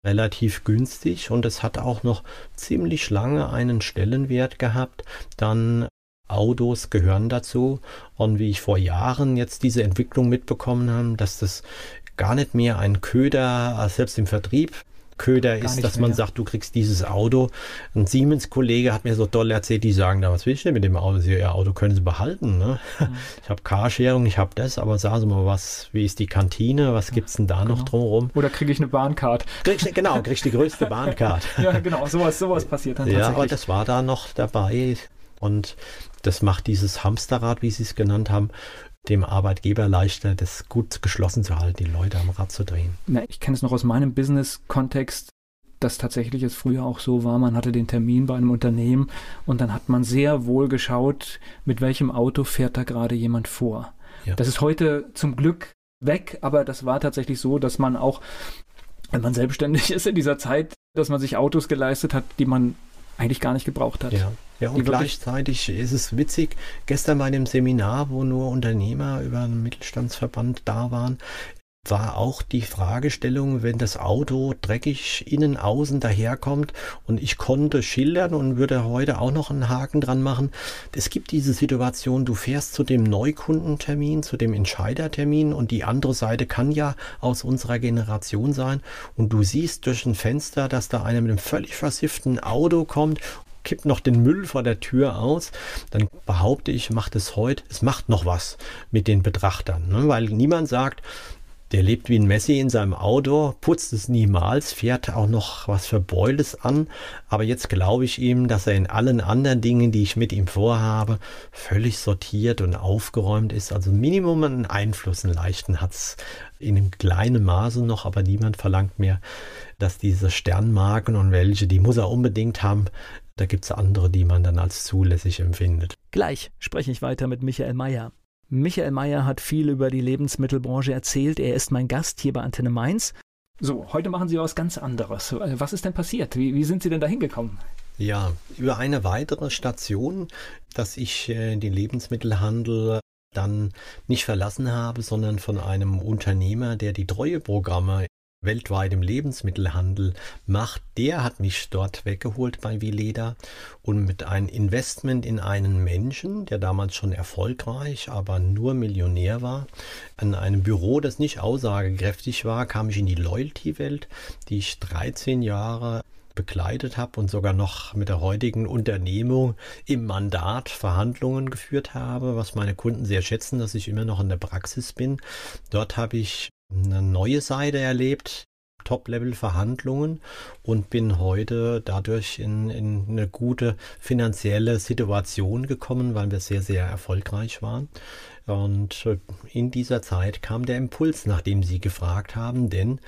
relativ günstig und es hat auch noch ziemlich lange einen Stellenwert gehabt. Dann Autos gehören dazu und wie ich vor Jahren jetzt diese Entwicklung mitbekommen habe, dass das gar nicht mehr ein Köder, selbst im Vertrieb, Köder ist, dass man sagt, du kriegst dieses Auto. Ein Siemens-Kollege hat mir so doll erzählt, die sagen da, was will ich denn mit dem Auto? Ihr Auto können sie behalten. Ne? Ja. Ich habe Carsharing, ich habe das, aber sagen Sie mal, was, wie ist die Kantine? Was gibt es denn da noch drumherum? Oder kriege ich eine Bahncard? Kriegst die größte Bahncard. Ja, genau, sowas passiert dann tatsächlich. Ja, aber das war da noch dabei. Und das macht dieses Hamsterrad, wie Sie es genannt haben, dem Arbeitgeber leichter, das gut geschlossen zu halten, die Leute am Rad zu drehen. Na, ich kenne es noch aus meinem Business-Kontext, dass tatsächlich es früher auch so war, man hatte den Termin bei einem Unternehmen und dann hat man sehr wohl geschaut, mit welchem Auto fährt da gerade jemand vor. Ja. Das ist heute zum Glück weg, aber das war tatsächlich so, dass man auch, wenn man selbstständig ist in dieser Zeit, dass man sich Autos geleistet hat, die man eigentlich gar nicht gebraucht hat. Ja. Ja, und gleichzeitig ist es witzig, gestern bei dem Seminar, wo nur Unternehmer über einen Mittelstandsverband da waren, war auch die Fragestellung, wenn das Auto dreckig innen, außen daherkommt und ich konnte schildern und würde heute auch noch einen Haken dran machen. Es gibt diese Situation, du fährst zu dem Neukundentermin, zu dem Entscheidertermin und die andere Seite kann ja aus unserer Generation sein und du siehst durch ein Fenster, dass da einer mit einem völlig versifften Auto kommt, kippt noch den Müll vor der Tür aus, dann behaupte ich, macht es heute, es macht noch was mit den Betrachtern, ne? Weil niemand sagt, der lebt wie ein Messi in seinem Auto, putzt es niemals, fährt auch noch was Verbeultes an. Aber jetzt glaube ich ihm, dass er in allen anderen Dingen, die ich mit ihm vorhabe, völlig sortiert und aufgeräumt ist. Also Minimum einen Einfluss, einen leichten hat es in einem kleinen Maße noch. Aber niemand verlangt mehr, dass diese Sternmarken und welche, die muss er unbedingt haben. Da gibt es andere, die man dann als zulässig empfindet. Gleich spreche ich weiter mit Michael Mayer. Michael Mayer hat viel über die Lebensmittelbranche erzählt. Er ist mein Gast hier bei Antenne Mainz. So, heute machen Sie was ganz anderes. Was ist denn passiert? Wie sind Sie denn da hingekommen? Ja, über eine weitere Station, dass ich den Lebensmittelhandel dann nicht verlassen habe, sondern von einem Unternehmer, der die Treueprogramme weltweit im Lebensmittelhandel macht, der hat mich dort weggeholt bei Vileda und mit einem Investment in einen Menschen, der damals schon erfolgreich, aber nur Millionär war, an einem Büro, das nicht aussagekräftig war, kam ich in die Loyalty-Welt, die ich 13 Jahre begleitet habe und sogar noch mit der heutigen Unternehmung im Mandat Verhandlungen geführt habe, was meine Kunden sehr schätzen, dass ich immer noch in der Praxis bin. Dort habe ich eine neue Seite erlebt, Top-Level-Verhandlungen und bin heute dadurch in eine gute finanzielle Situation gekommen, weil wir sehr, sehr erfolgreich waren. Und in dieser Zeit kam der Impuls, nachdem Sie gefragt haben, denn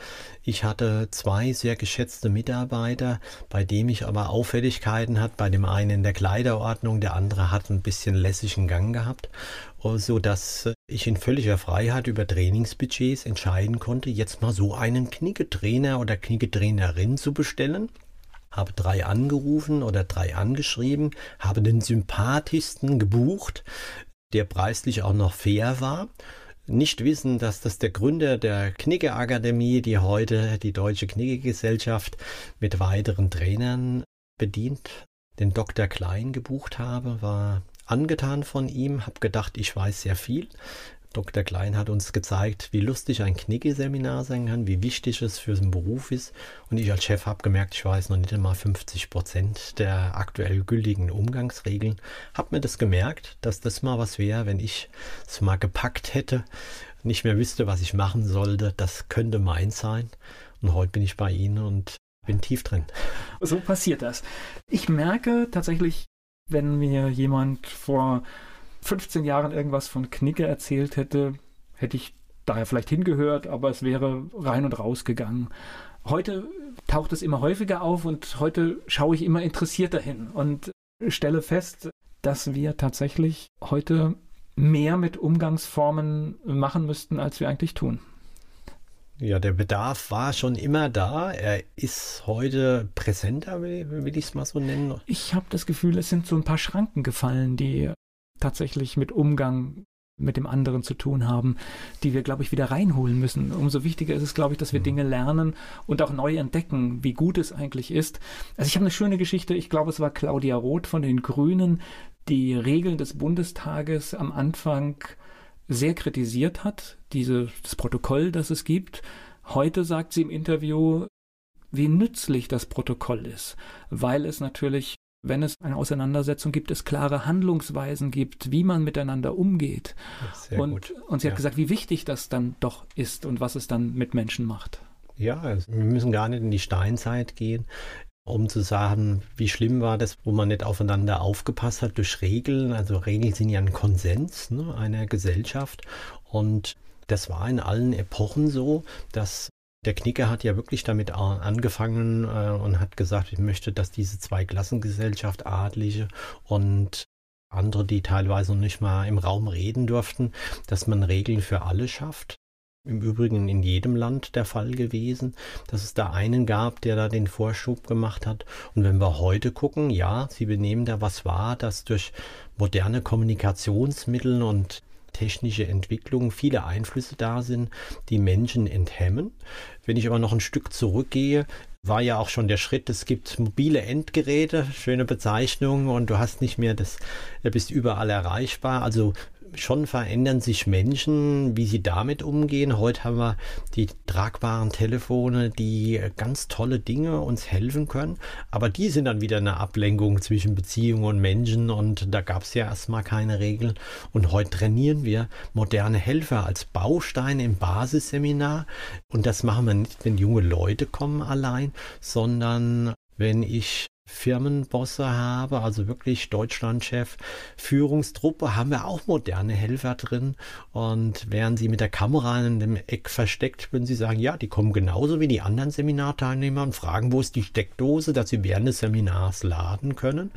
ich hatte zwei sehr geschätzte Mitarbeiter, bei dem ich aber Auffälligkeiten hatte, bei dem einen in der Kleiderordnung, der andere hat ein bisschen lässigen Gang gehabt, sodass ich in völliger Freiheit über Trainingsbudgets entscheiden konnte, jetzt mal so einen Kniggetrainer oder Kniggetrainerin zu bestellen. Habe 3 angerufen oder 3 angeschrieben, habe den sympathischsten gebucht, der preislich auch noch fair war. Nicht wissen, dass das der Gründer der Knigge-Akademie, die heute die Deutsche Knigge-Gesellschaft mit weiteren Trainern bedient, den Dr. Klein gebucht habe, war angetan von ihm, habe gedacht, ich weiß sehr viel. Dr. Klein hat uns gezeigt, wie lustig ein Knigge-Seminar sein kann, wie wichtig es für den Beruf ist. Und ich als Chef habe gemerkt, ich weiß noch nicht einmal 50% der aktuell gültigen Umgangsregeln. Habe mir das gemerkt, dass das mal was wäre, wenn ich es mal gepackt hätte, nicht mehr wüsste, was ich machen sollte. Das könnte meins sein. Und heute bin ich bei Ihnen und bin tief drin. So passiert das. Ich merke tatsächlich, wenn mir jemand vor 15 Jahren irgendwas von Knigge erzählt hätte, hätte ich daher vielleicht hingehört, aber es wäre rein und raus gegangen. Heute taucht es immer häufiger auf und heute schaue ich immer interessierter hin und stelle fest, dass wir tatsächlich heute mehr mit Umgangsformen machen müssten, als wir eigentlich tun. Ja, der Bedarf war schon immer da. Er ist heute präsenter, will ich es mal so nennen. Ich habe das Gefühl, es sind so ein paar Schranken gefallen, die tatsächlich mit Umgang mit dem anderen zu tun haben, die wir, glaube ich, wieder reinholen müssen. Umso wichtiger ist es, glaube ich, dass wir Dinge lernen und auch neu entdecken, wie gut es eigentlich ist. Also ich habe eine schöne Geschichte, ich glaube, es war Claudia Roth von den Grünen, die Regeln des Bundestages am Anfang sehr kritisiert hat, das Protokoll, das es gibt. Heute sagt sie im Interview, wie nützlich das Protokoll ist, weil es natürlich, wenn es eine Auseinandersetzung gibt, es klare Handlungsweisen gibt, wie man miteinander umgeht. Sehr gut. Und sie hat gesagt, wie wichtig das dann doch ist und was es dann mit Menschen macht. Ja, also wir müssen gar nicht in die Steinzeit gehen, um zu sagen, wie schlimm war das, wo man nicht aufeinander aufgepasst hat durch Regeln. Also Regeln sind ja ein Konsens, ne, einer Gesellschaft. Und das war in allen Epochen so, dass der Knigge hat ja wirklich damit angefangen und hat gesagt, ich möchte, dass diese Zweiklassengesellschaft, Adlige und andere, die teilweise nicht mal im Raum reden durften, dass man Regeln für alle schafft. Im Übrigen in jedem Land der Fall gewesen, dass es da einen gab, der da den Vorschub gemacht hat. Und wenn wir heute gucken, ja, sie benehmen da was wahr, dass durch moderne Kommunikationsmittel und technische Entwicklung viele Einflüsse da sind, die Menschen enthemmen. Wenn ich aber noch ein Stück zurückgehe, war ja auch schon der Schritt, es gibt mobile Endgeräte, schöne Bezeichnung, und du hast nicht mehr das, du bist überall erreichbar. Also schon verändern sich Menschen, wie sie damit umgehen. Heute haben wir die tragbaren Telefone, die ganz tolle Dinge uns helfen können. Aber die sind dann wieder eine Ablenkung zwischen Beziehungen und Menschen. Und da gab es ja erstmal keine Regeln. Und heute trainieren wir moderne Helfer als Baustein im Basisseminar. Und das machen wir nicht, wenn junge Leute kommen allein, sondern wenn ich Firmenbosse habe, also wirklich Deutschlandchef, Führungstruppe, haben wir auch moderne Helfer drin, und während sie mit der Kamera in dem Eck versteckt, würden sie sagen, ja, die kommen genauso wie die anderen Seminarteilnehmer und fragen, wo ist die Steckdose, dass sie während des Seminars laden können.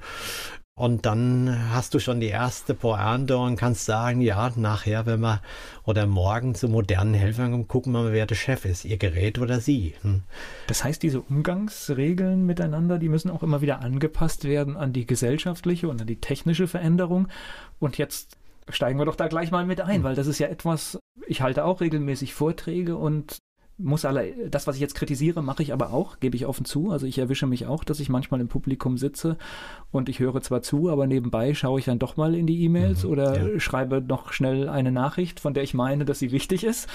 Und dann hast du schon die erste Pointe und kannst sagen, ja, nachher, wenn wir oder morgen zu modernen Helfern kommen, gucken wir mal, wer der Chef ist, ihr Gerät oder sie. Hm. Das heißt, diese Umgangsregeln miteinander, die müssen auch immer wieder angepasst werden an die gesellschaftliche und an die technische Veränderung. Und jetzt steigen wir doch da gleich mal mit ein, weil das ist ja etwas, ich halte auch regelmäßig Vorträge und das, was ich jetzt kritisiere, mache ich aber auch, gebe ich offen zu. Also ich erwische mich auch, dass ich manchmal im Publikum sitze und ich höre zwar zu, aber nebenbei schaue ich dann doch mal in die E-Mails oder schreibe noch schnell eine Nachricht, von der ich meine, dass sie wichtig ist.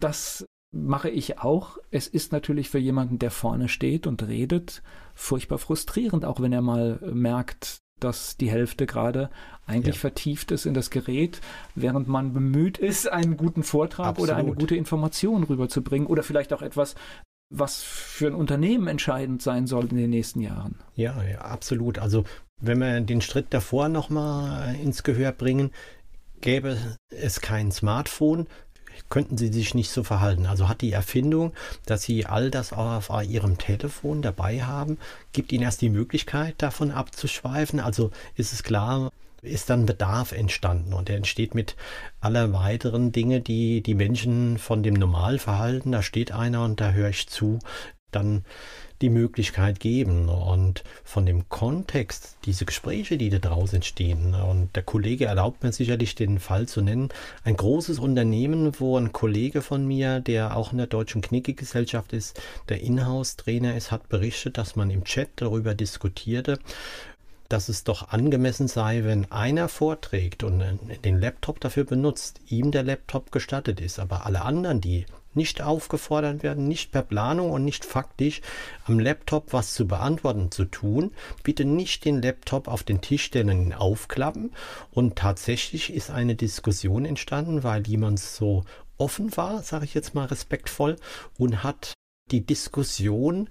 Das mache ich auch. Es ist natürlich für jemanden, der vorne steht und redet, furchtbar frustrierend, auch wenn er mal merkt, dass die Hälfte gerade eigentlich vertieft ist in das Gerät, während man bemüht ist, einen guten Vortrag oder eine gute Information rüberzubringen oder vielleicht auch etwas, was für ein Unternehmen entscheidend sein soll in den nächsten Jahren. Ja, ja, absolut. Also wenn wir den Schritt davor nochmal ins Gehör bringen, gäbe es kein Smartphone, könnten sie sich nicht so verhalten. Also hat die Erfindung, dass sie all das auf ihrem Telefon dabei haben, gibt ihnen erst die Möglichkeit, davon abzuschweifen. Also ist es klar, ist dann Bedarf entstanden, und der entsteht mit aller weiteren Dinge, die die Menschen von dem Normalverhalten, da steht einer und da höre ich zu, dann die Möglichkeit geben. Und von dem Kontext, diese Gespräche, die da draußen entstehen, und der Kollege erlaubt mir sicherlich den Fall zu nennen, ein großes Unternehmen, wo ein Kollege von mir, der auch in der Deutschen Knigge-Gesellschaft ist, der Inhouse-Trainer ist, hat berichtet, dass man im Chat darüber diskutierte, dass es doch angemessen sei, wenn einer vorträgt und den Laptop dafür benutzt, ihm der Laptop gestattet ist, aber alle anderen, die nicht aufgefordert werden, nicht per Planung und nicht faktisch am Laptop was zu beantworten zu tun, bitte nicht den Laptop auf den Tisch stellen, ihn aufklappen. Und tatsächlich ist eine Diskussion entstanden, weil jemand so offen war, sage ich jetzt mal respektvoll, und hat die Diskussion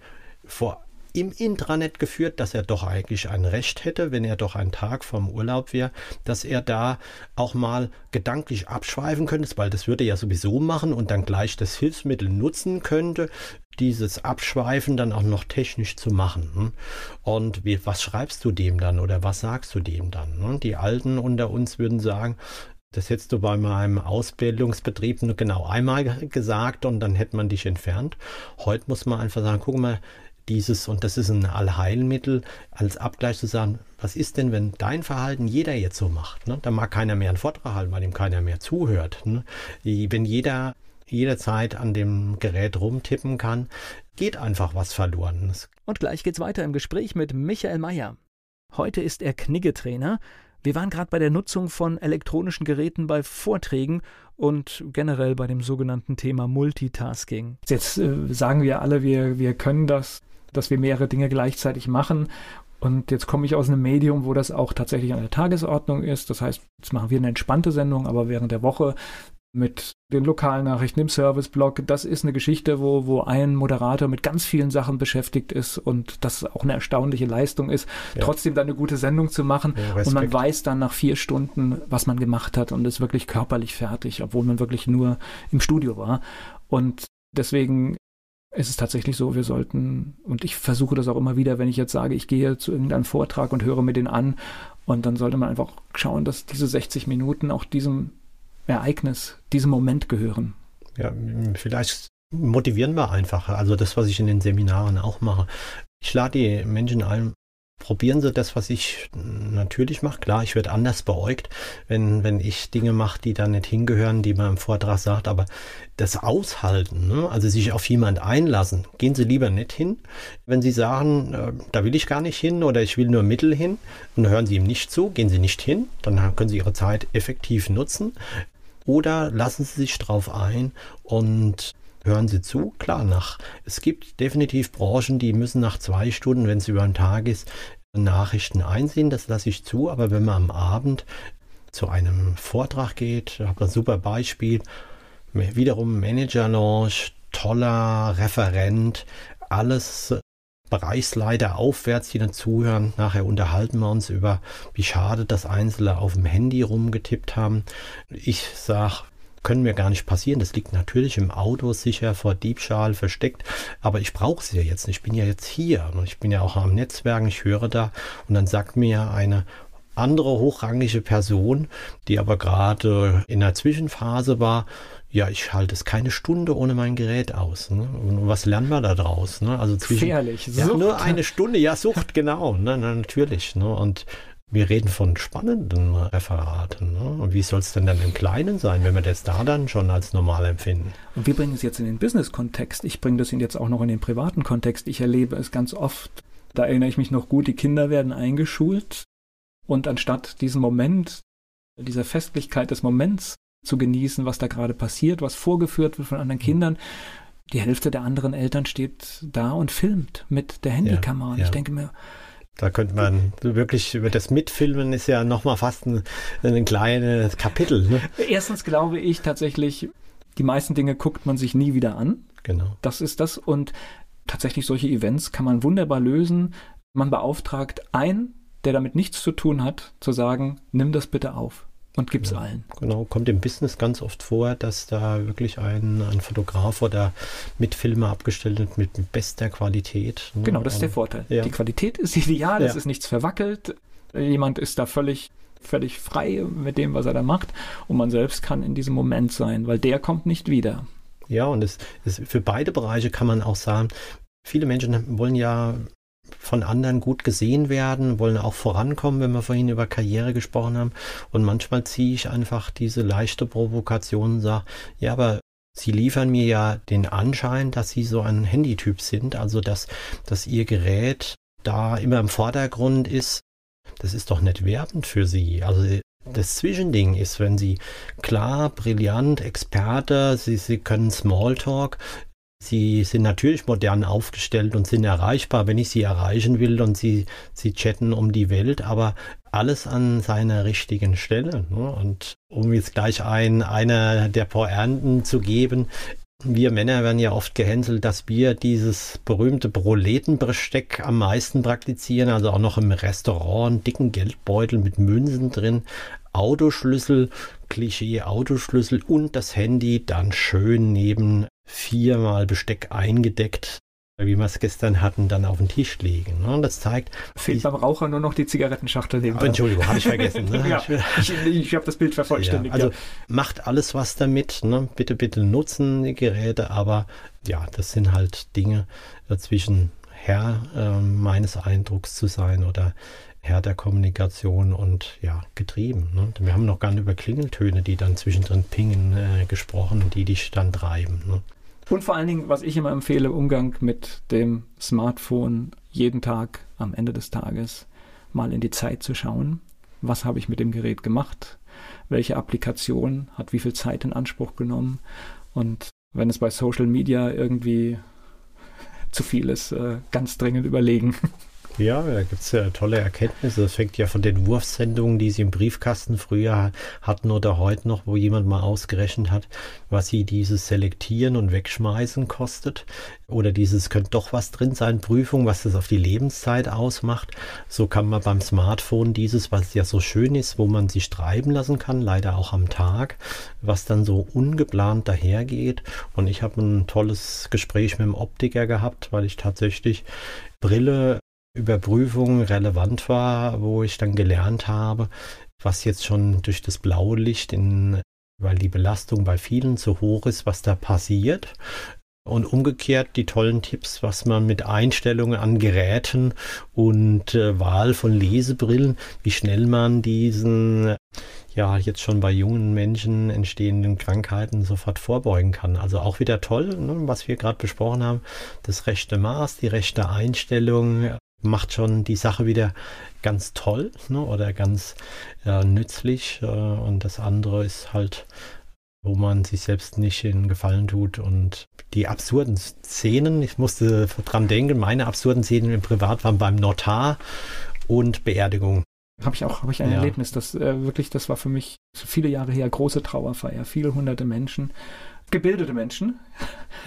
im Intranet geführt, dass er doch eigentlich ein Recht hätte, wenn er doch einen Tag vom Urlaub wäre, dass er da auch mal gedanklich abschweifen könnte, weil das würde er ja sowieso machen und dann gleich das Hilfsmittel nutzen könnte, dieses Abschweifen dann auch noch technisch zu machen. Und was schreibst du dem dann oder was sagst du dem dann? Die Alten unter uns würden sagen, das hättest du bei meinem Ausbildungsbetrieb nur genau einmal gesagt und dann hätte man dich entfernt. Heute muss man einfach sagen, guck mal, dieses, und das ist ein Allheilmittel, als Abgleich zu sagen, was ist denn, wenn dein Verhalten jeder jetzt so macht? Ne? Da mag keiner mehr einen Vortrag halten, weil ihm keiner mehr zuhört. Ne? Wenn jeder jederzeit an dem Gerät rumtippen kann, geht einfach was verloren. Und gleich geht's weiter im Gespräch mit Michael Mayer. Heute ist er Kniggetrainer. Wir waren gerade bei der Nutzung von elektronischen Geräten bei Vorträgen und generell bei dem sogenannten Thema Multitasking. Jetzt sagen wir alle, wir können das, dass wir mehrere Dinge gleichzeitig machen. Und jetzt komme ich aus einem Medium, wo das auch tatsächlich an der Tagesordnung ist. Das heißt, jetzt machen wir eine entspannte Sendung, aber während der Woche mit den lokalen Nachrichten im Serviceblog, das ist eine Geschichte, wo ein Moderator mit ganz vielen Sachen beschäftigt ist und das auch eine erstaunliche Leistung ist, ja, trotzdem dann eine gute Sendung zu machen. Ja, und man weiß dann nach 4 Stunden, was man gemacht hat und ist wirklich körperlich fertig, obwohl man wirklich nur im Studio war. Und deswegen ist es tatsächlich so, wir sollten, und ich versuche das auch immer wieder, wenn ich jetzt sage, ich gehe zu irgendeinem Vortrag und höre mir den an, und dann sollte man einfach schauen, dass diese 60 Minuten auch diesem Ereignis, diesem Moment gehören. Ja, vielleicht motivieren wir einfach. Also das, was ich in den Seminaren auch mache. Ich lade die Menschen ein, probieren Sie das, was ich natürlich mache. Klar, ich werde anders beäugt, wenn ich Dinge mache, die da nicht hingehören, die man im Vortrag sagt, aber das Aushalten, ne? Also sich auf jemand einlassen, gehen Sie lieber nicht hin. Wenn Sie sagen, da will ich gar nicht hin oder ich will nur mittel hin, dann hören Sie ihm nicht zu, gehen Sie nicht hin, dann können Sie Ihre Zeit effektiv nutzen. Oder lassen Sie sich drauf ein und hören Sie zu, klar nach. Es gibt definitiv Branchen, die müssen nach 2 Stunden, wenn es über den Tag ist, Nachrichten einsehen. Das lasse ich zu. Aber wenn man am Abend zu einem Vortrag geht, ich habe ein super Beispiel, wiederum Manager-Lounge, toller Referent, alles Bereichsleiter aufwärts, die dann zuhören. Nachher unterhalten wir uns über, wie schade, dass Einzelne auf dem Handy rumgetippt haben. Ich sage, können mir gar nicht passieren. Das liegt natürlich im Auto sicher vor Diebstahl versteckt, aber ich brauche es ja jetzt nicht. Ich bin ja jetzt hier und ich bin ja auch am Netzwerken, ich höre da und dann sagt mir eine andere hochrangige Person, die aber gerade in der Zwischenphase war, ja, ich halte es keine Stunde ohne mein Gerät aus. Ne? Und was lernen wir da draus? Ne? Also gefährlich. Ja, nur eine Stunde, ja, Sucht, genau, ne? Natürlich. Ne? Und wir reden von spannenden Referaten. Ne? Und wie soll es denn dann im Kleinen sein, wenn wir das da dann schon als normal empfinden? Und wir bringen es jetzt in den Business-Kontext. Ich bringe das jetzt auch noch in den privaten Kontext. Ich erlebe es ganz oft. Da erinnere ich mich noch gut, die Kinder werden eingeschult. Und anstatt diesen Moment, dieser Festlichkeit des Moments zu genießen, was da gerade passiert, was vorgeführt wird von anderen Kindern, die Hälfte der anderen Eltern steht da und filmt mit der Handykamera. Und ich denke mir, da könnte man wirklich über das Mitfilmen ist ja nochmal fast ein kleines Kapitel. Ne? Erstens glaube ich tatsächlich, die meisten Dinge guckt man sich nie wieder an. Genau. Das ist das. Und tatsächlich solche Events kann man wunderbar lösen. Man beauftragt einen, der damit nichts zu tun hat, zu sagen, nimm das bitte auf. Und gibt's allen. Genau, kommt im Business ganz oft vor, dass da wirklich ein Fotograf oder mit Filme abgestellt wird mit bester Qualität. Ne? Genau, das ist der Vorteil. Ja. Die Qualität ist ideal, es ist nichts verwackelt. Jemand ist da völlig frei mit dem, was er da macht. Und man selbst kann in diesem Moment sein, weil der kommt nicht wieder. Ja, und es für beide Bereiche kann man auch sagen, viele Menschen wollen ja von anderen gut gesehen werden, wollen auch vorankommen, wenn wir vorhin über Karriere gesprochen haben. Und manchmal ziehe ich einfach diese leichte Provokation und sage, ja, aber Sie liefern mir ja den Anschein, dass Sie so ein Handytyp sind, also dass Ihr Gerät da immer im Vordergrund ist. Das ist doch nicht werbend für Sie. Also das Zwischending ist, wenn Sie klar, brillant, Experte, Sie können Smalltalk, Sie sind natürlich modern aufgestellt und sind erreichbar, wenn ich Sie erreichen will und Sie chatten um die Welt, aber alles an seiner richtigen Stelle. Ne? Und um jetzt gleich einer der Pointen zu geben, wir Männer werden ja oft gehänselt, dass wir dieses berühmte Proletenbesteck am meisten praktizieren, also auch noch im Restaurant, einen dicken Geldbeutel mit Münzen drin, Autoschlüssel, Klischee-Autoschlüssel und das Handy dann schön neben 4-mal Besteck eingedeckt, wie wir es gestern hatten, dann auf den Tisch legen. Ne? Das zeigt... Fehlt beim Raucher nur noch die Zigarettenschachtel neben. Entschuldigung, habe ich vergessen. Ne? Ja, ich habe das Bild vervollständigt. Ja, also macht alles was damit. Ne? Bitte nutzen die Geräte, aber ja, das sind halt Dinge zwischen Herr meines Eindrucks zu sein oder Herr der Kommunikation und ja, getrieben. Ne? Wir haben noch gar nicht über Klingeltöne, die dann zwischendrin pingen, gesprochen, die dich dann treiben. Ne? Und vor allen Dingen, was ich immer empfehle, im Umgang mit dem Smartphone, jeden Tag am Ende des Tages mal in die Zeit zu schauen. Was habe ich mit dem Gerät gemacht? Welche Applikation hat wie viel Zeit in Anspruch genommen? Und wenn es bei Social Media irgendwie zu viel ist, ganz dringend überlegen. Ja, da gibt es ja tolle Erkenntnisse. Das fängt ja von den Wurfsendungen, die sie im Briefkasten früher hatten oder heute noch, wo jemand mal ausgerechnet hat, was sie dieses Selektieren und Wegschmeißen kostet. Oder dieses könnte doch was drin sein, Prüfung, was das auf die Lebenszeit ausmacht. So kann man beim Smartphone dieses, was ja so schön ist, wo man sich treiben lassen kann, leider auch am Tag, was dann so ungeplant dahergeht. Und ich habe ein tolles Gespräch mit dem Optiker gehabt, weil ich tatsächlich Brille Überprüfung relevant war, wo ich dann gelernt habe, was jetzt schon durch das blaue Licht, weil die Belastung bei vielen zu hoch ist, was da passiert. Und umgekehrt die tollen Tipps, was man mit Einstellungen an Geräten und Wahl von Lesebrillen, wie schnell man diesen, ja, jetzt schon bei jungen Menschen entstehenden Krankheiten sofort vorbeugen kann. Also auch wieder toll, ne, was wir gerade besprochen haben, das rechte Maß, die rechte Einstellung, macht schon die Sache wieder ganz toll, ne, oder ganz nützlich. Und das andere ist halt, wo man sich selbst nicht in Gefallen tut. Und die absurden Szenen, ich musste dran denken, meine absurden Szenen im Privat waren beim Notar und Beerdigung. Habe ich ein Erlebnis, das wirklich, das war für mich viele Jahre her, große Trauerfeier, viele hunderte Menschen, gebildete Menschen.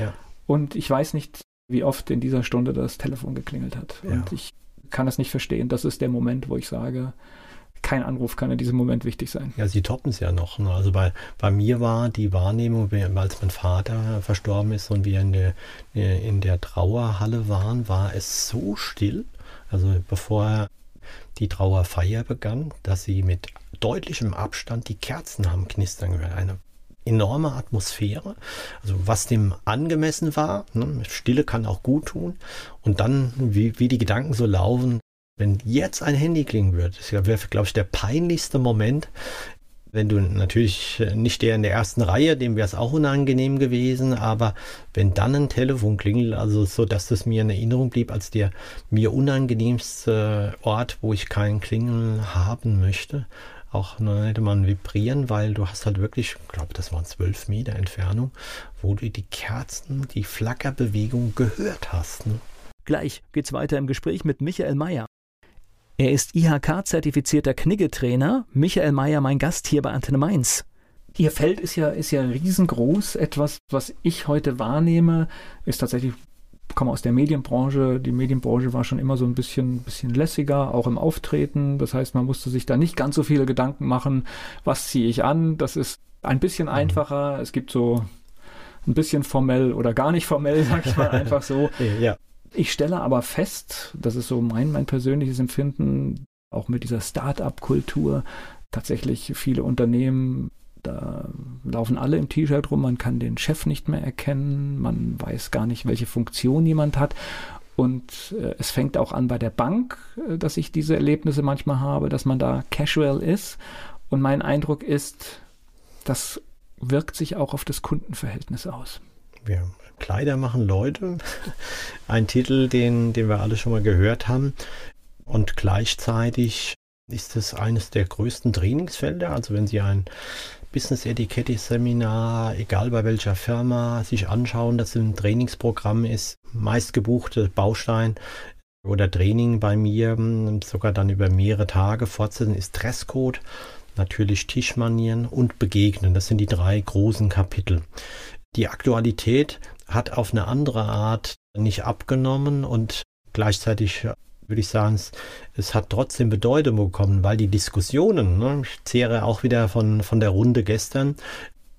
Ja. Und ich weiß nicht, wie oft in dieser Stunde das Telefon geklingelt hat. Ja. Und ich kann es nicht verstehen. Das ist der Moment, wo ich sage, kein Anruf kann in diesem Moment wichtig sein. Ja, sie toppen es ja noch. Ne? Also bei mir war die Wahrnehmung, als mein Vater verstorben ist und wir in der Trauerhalle waren, war es so still, also bevor die Trauerfeier begann, dass sie mit deutlichem Abstand die Kerzen haben knistern gehört. Eine enorme Atmosphäre, also was dem angemessen war, ne? Stille kann auch gut tun. Und dann, wie die Gedanken so laufen, wenn jetzt ein Handy klingen würde, das wäre, glaube ich, der peinlichste Moment, wenn du natürlich nicht der in der ersten Reihe, dem wäre es auch unangenehm gewesen, aber wenn dann ein Telefon klingelt, also so, dass das mir in Erinnerung blieb als der mir unangenehmste Ort, wo ich keinen Klingeln haben möchte. Auch hätte man vibrieren, weil du hast halt wirklich, ich glaube, das waren 12 Meter Entfernung, wo du die Kerzen, die Flackerbewegung gehört hast. Ne? Gleich geht's weiter im Gespräch mit Michael Mayer. Er ist IHK-zertifizierter Kniggetrainer. Michael Mayer, mein Gast hier bei Antenne Mainz. Ihr Feld ist ja riesengroß. Etwas, was ich heute wahrnehme, ist tatsächlich, ich komme aus der Medienbranche. Die Medienbranche war schon immer so ein bisschen lässiger, auch im Auftreten. Das heißt, man musste sich da nicht ganz so viele Gedanken machen, was ziehe ich an. Das ist ein bisschen einfacher. Es gibt so ein bisschen formell oder gar nicht formell, sag ich mal, einfach so. Ja. Ich stelle aber fest, das ist so mein persönliches Empfinden, auch mit dieser Start-up-Kultur, tatsächlich viele Unternehmen, da laufen alle im T-Shirt rum, man kann den Chef nicht mehr erkennen, man weiß gar nicht, welche Funktion jemand hat. Und es fängt auch an bei der Bank, dass ich diese Erlebnisse manchmal habe, dass man da casual ist. Und mein Eindruck ist, das wirkt sich auch auf das Kundenverhältnis aus. Ja. Kleider machen Leute. Ein Titel, den wir alle schon mal gehört haben. Und gleichzeitig ist es eines der größten Trainingsfelder. Also wenn Sie ein Business-Etikette-Seminar, egal bei welcher Firma, sich anschauen, dass ein Trainingsprogramm ist, meist gebuchte Baustein oder Training bei mir, sogar dann über mehrere Tage fortsetzen, ist Dresscode, natürlich Tischmanieren und Begegnen. Das sind die 3 großen Kapitel. Die Aktualität hat auf eine andere Art nicht abgenommen und gleichzeitig würde ich sagen, es hat trotzdem Bedeutung bekommen, weil die Diskussionen, ne, ich zehre auch wieder von der Runde gestern,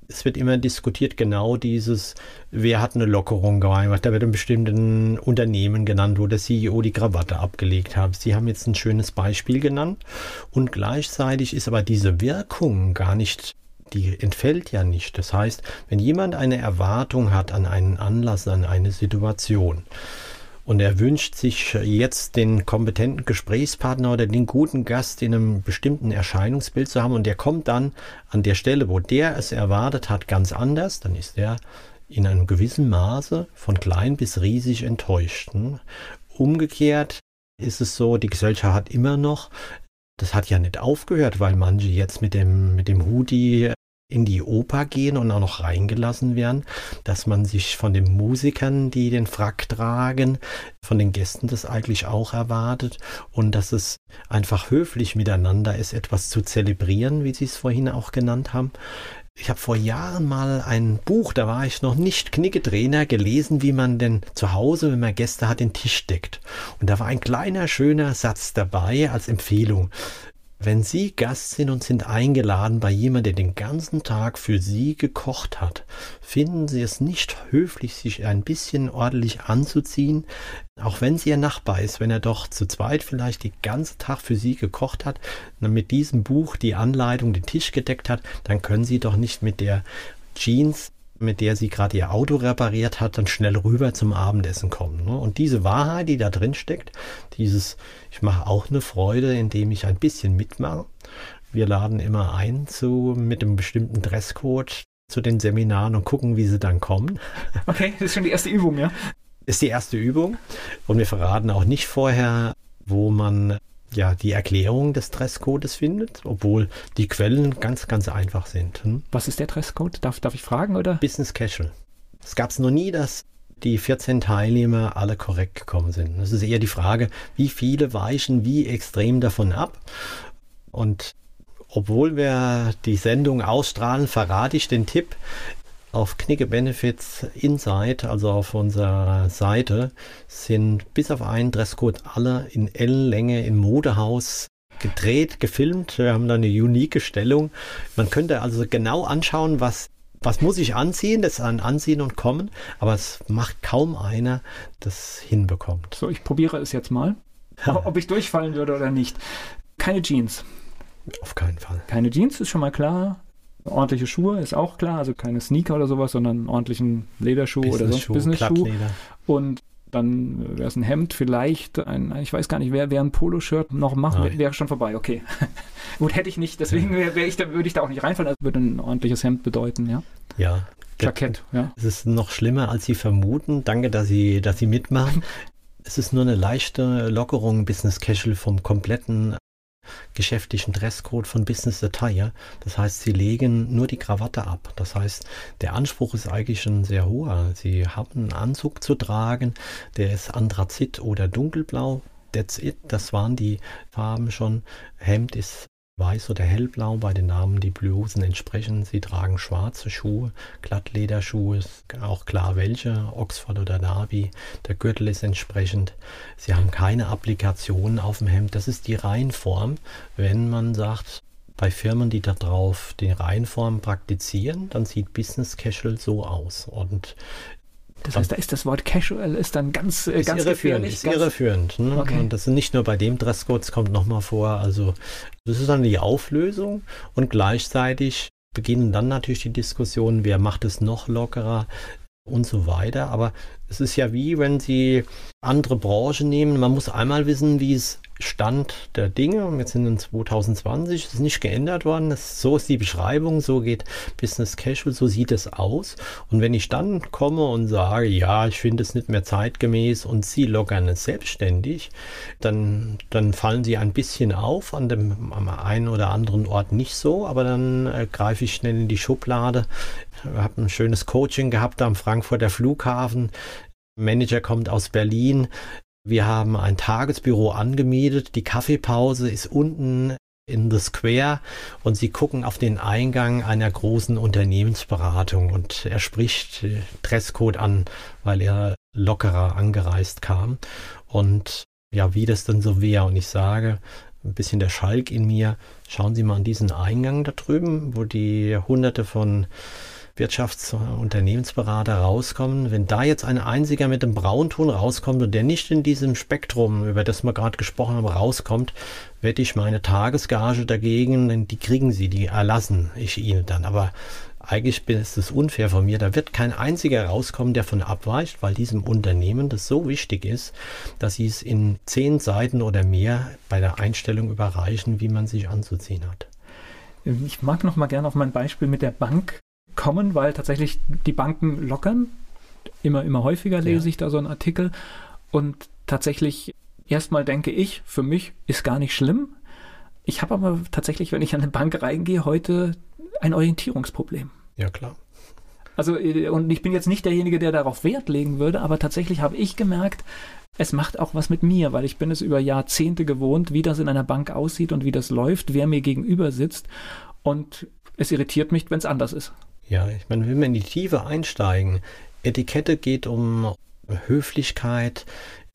es wird immer diskutiert, genau dieses, wer hat eine Lockerung gemacht, da wird ein bestimmtes Unternehmen genannt, wo der CEO die Krawatte abgelegt hat. Sie haben jetzt ein schönes Beispiel genannt und gleichzeitig ist aber diese Wirkung gar nicht, die entfällt ja nicht. Das heißt, wenn jemand eine Erwartung hat an einen Anlass, an eine Situation Und er wünscht sich jetzt den kompetenten Gesprächspartner oder den guten Gast in einem bestimmten Erscheinungsbild zu haben. Und der kommt dann an der Stelle, wo der es erwartet hat, ganz anders. Dann ist er in einem gewissen Maße von klein bis riesig enttäuscht. Umgekehrt ist es so, die Gesellschaft hat immer noch, das hat ja nicht aufgehört, weil manche jetzt mit dem Hoodie in die Oper gehen und auch noch reingelassen werden, dass man sich von den Musikern, die den Frack tragen, von den Gästen das eigentlich auch erwartet und dass es einfach höflich miteinander ist, etwas zu zelebrieren, wie Sie es vorhin auch genannt haben. Ich habe vor Jahren mal ein Buch, da war ich noch nicht Kniggetrainer, gelesen, wie man denn zu Hause, wenn man Gäste hat, den Tisch deckt. Und da war ein kleiner, schöner Satz dabei als Empfehlung. Wenn Sie Gast sind und sind eingeladen bei jemandem, der den ganzen Tag für Sie gekocht hat, finden Sie es nicht höflich, sich ein bisschen ordentlich anzuziehen, auch wenn es Ihr Nachbar ist, wenn er doch zu zweit vielleicht den ganzen Tag für Sie gekocht hat, mit diesem Buch die Anleitung den Tisch gedeckt hat, dann können Sie doch nicht mit der Jeans, mit der sie gerade ihr Auto repariert hat, dann schnell rüber zum Abendessen kommen. Und diese Wahrheit, die da drin steckt, dieses, ich mache auch eine Freude, indem ich ein bisschen mitmache. Wir laden immer ein mit einem bestimmten Dresscode zu den Seminaren und gucken, wie sie dann kommen. Okay, das ist schon die erste Übung, ja? Ist die erste Übung. Und wir verraten auch nicht vorher, wo man ja die Erklärung des Dresscodes findet, obwohl die Quellen ganz, ganz einfach sind. Was ist der Dresscode? Darf ich fragen, oder? Business Casual. Es gab es noch nie, dass die 14 Teilnehmer alle korrekt gekommen sind. Das ist eher die Frage, wie viele weichen wie extrem davon ab. Und obwohl wir die Sendung ausstrahlen, verrate ich den Tipp auf Knigge Benefits Insight, also auf unserer Seite, sind bis auf einen Dresscode alle in L-Länge im Modehaus gedreht, gefilmt. Wir haben da eine unique Stellung. Man könnte also genau anschauen, was muss ich anziehen, das an Anziehen und Kommen, aber es macht kaum einer, das hinbekommt. So, ich probiere es jetzt mal, ob ich durchfallen würde oder nicht. Keine Jeans. Auf keinen Fall. Keine Jeans, ist schon mal klar. Ordentliche Schuhe ist auch klar, also keine Sneaker oder sowas, sondern einen ordentlichen Lederschuh oder sonst Business-Schuh. Und dann wäre es ein Hemd, vielleicht ich weiß gar nicht, wer ein Poloshirt noch macht, wäre schon vorbei, okay. Gut, hätte ich nicht, deswegen würde ich da auch nicht reinfallen, also würde ein ordentliches Hemd bedeuten, ja. Ja. Jackett, ja. Es ist noch schlimmer, als Sie vermuten. Danke, dass Sie mitmachen. Es ist nur eine leichte Lockerung, Business Casual vom kompletten geschäftlichen Dresscode von Business Attire. Das heißt, sie legen nur die Krawatte ab. Das heißt, der Anspruch ist eigentlich ein sehr hoher. Sie haben einen Anzug zu tragen, der ist Anthrazit oder dunkelblau. That's it. Das waren die Farben schon. Hemd ist weiß oder hellblau, bei den Namen die Blusen entsprechen. Sie tragen schwarze Schuhe, Glattlederschuhe, ist auch klar welche, Oxford oder Derby. Der Gürtel ist entsprechend. Sie haben keine Applikationen auf dem Hemd. Das ist die Reinform, wenn man sagt, bei Firmen, die da drauf die Reinform praktizieren, dann sieht Business Casual so aus. Und das heißt, da ist das Wort Casual ist dann ganz irreführend. Ist ganz irreführend. Ne? Okay. Und das ist nicht nur bei dem Dresscode, es kommt nochmal vor. Also das ist dann die Auflösung und gleichzeitig beginnen dann natürlich die Diskussionen, wer macht es noch lockerer und so weiter. Aber es ist ja wie, wenn Sie andere Branchen nehmen. Man muss einmal wissen, wie es Stand der Dinge, und jetzt sind wir in 2020, ist nicht geändert worden, so ist die Beschreibung, so geht Business Casual, so sieht es aus. Und wenn ich dann komme und sage, ja, ich finde es nicht mehr zeitgemäß und Sie lockern es selbstständig, dann fallen Sie ein bisschen auf, am einen oder anderen Ort nicht so, aber dann greife ich schnell in die Schublade. Ich habe ein schönes Coaching gehabt am Frankfurter Flughafen, Manager kommt aus Berlin, wir haben ein Tagesbüro angemietet, die Kaffeepause ist unten in the Square und sie gucken auf den Eingang einer großen Unternehmensberatung und er spricht Dresscode an, weil er lockerer angereist kam und ja, wie das dann so wäre und ich sage, ein bisschen der Schalk in mir, schauen Sie mal an diesen Eingang da drüben, wo die Hunderte von Wirtschafts- und Unternehmensberater rauskommen, wenn da jetzt ein einziger mit dem Braunton rauskommt und der nicht in diesem Spektrum, über das wir gerade gesprochen haben, rauskommt, wette ich meine Tagesgage dagegen, denn die kriegen sie, die erlassen ich ihnen dann. Aber eigentlich ist es unfair von mir, da wird kein einziger rauskommen, der von abweicht, weil diesem Unternehmen das so wichtig ist, dass sie es in 10 Seiten oder mehr bei der Einstellung überreichen, wie man sich anzuziehen hat. Ich mag noch mal gerne auf mein Beispiel mit der Bank kommen, weil tatsächlich die Banken lockern. Immer häufiger lese ich da so einen Artikel. Und tatsächlich erstmal denke ich, für mich ist gar nicht schlimm. Ich habe aber tatsächlich, wenn ich an eine Bank reingehe, heute ein Orientierungsproblem. Ja, klar. Also, und ich bin jetzt nicht derjenige, der darauf Wert legen würde, aber tatsächlich habe ich gemerkt, es macht auch was mit mir, weil ich bin es über Jahrzehnte gewohnt, wie das in einer Bank aussieht und wie das läuft, wer mir gegenüber sitzt. Und es irritiert mich, wenn es anders ist. Ja, ich meine, wenn wir in die Tiefe einsteigen, Etikette geht um Höflichkeit,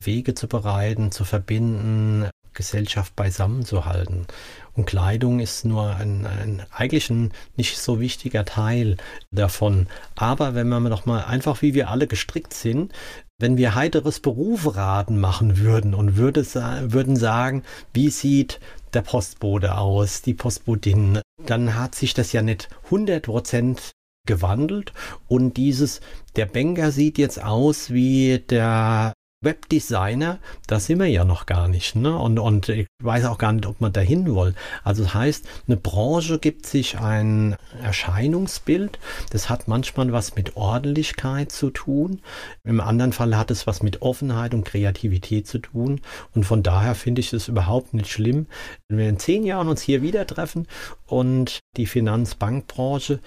Wege zu bereiten, zu verbinden, Gesellschaft beisammen zu halten. Und Kleidung ist nur eigentlich ein nicht so wichtiger Teil davon. Aber wenn man noch mal einfach, wie wir alle gestrickt sind, wenn wir heiteres Berufraten machen würden und würden sagen, wie sieht der Postbote aus, die Postbodin, dann hat sich das ja nicht 100% gewandelt. Und dieses, der Banker sieht jetzt aus wie der Webdesigner, da sind wir ja noch gar nicht, ne? Und ich weiß auch gar nicht, ob man dahin wollen. Also das heißt, eine Branche gibt sich ein Erscheinungsbild, das hat manchmal was mit Ordentlichkeit zu tun, im anderen Fall hat es was mit Offenheit und Kreativität zu tun und von daher finde ich es überhaupt nicht schlimm, wenn wir in 10 Jahren uns hier wieder treffen und die Finanzbankbranche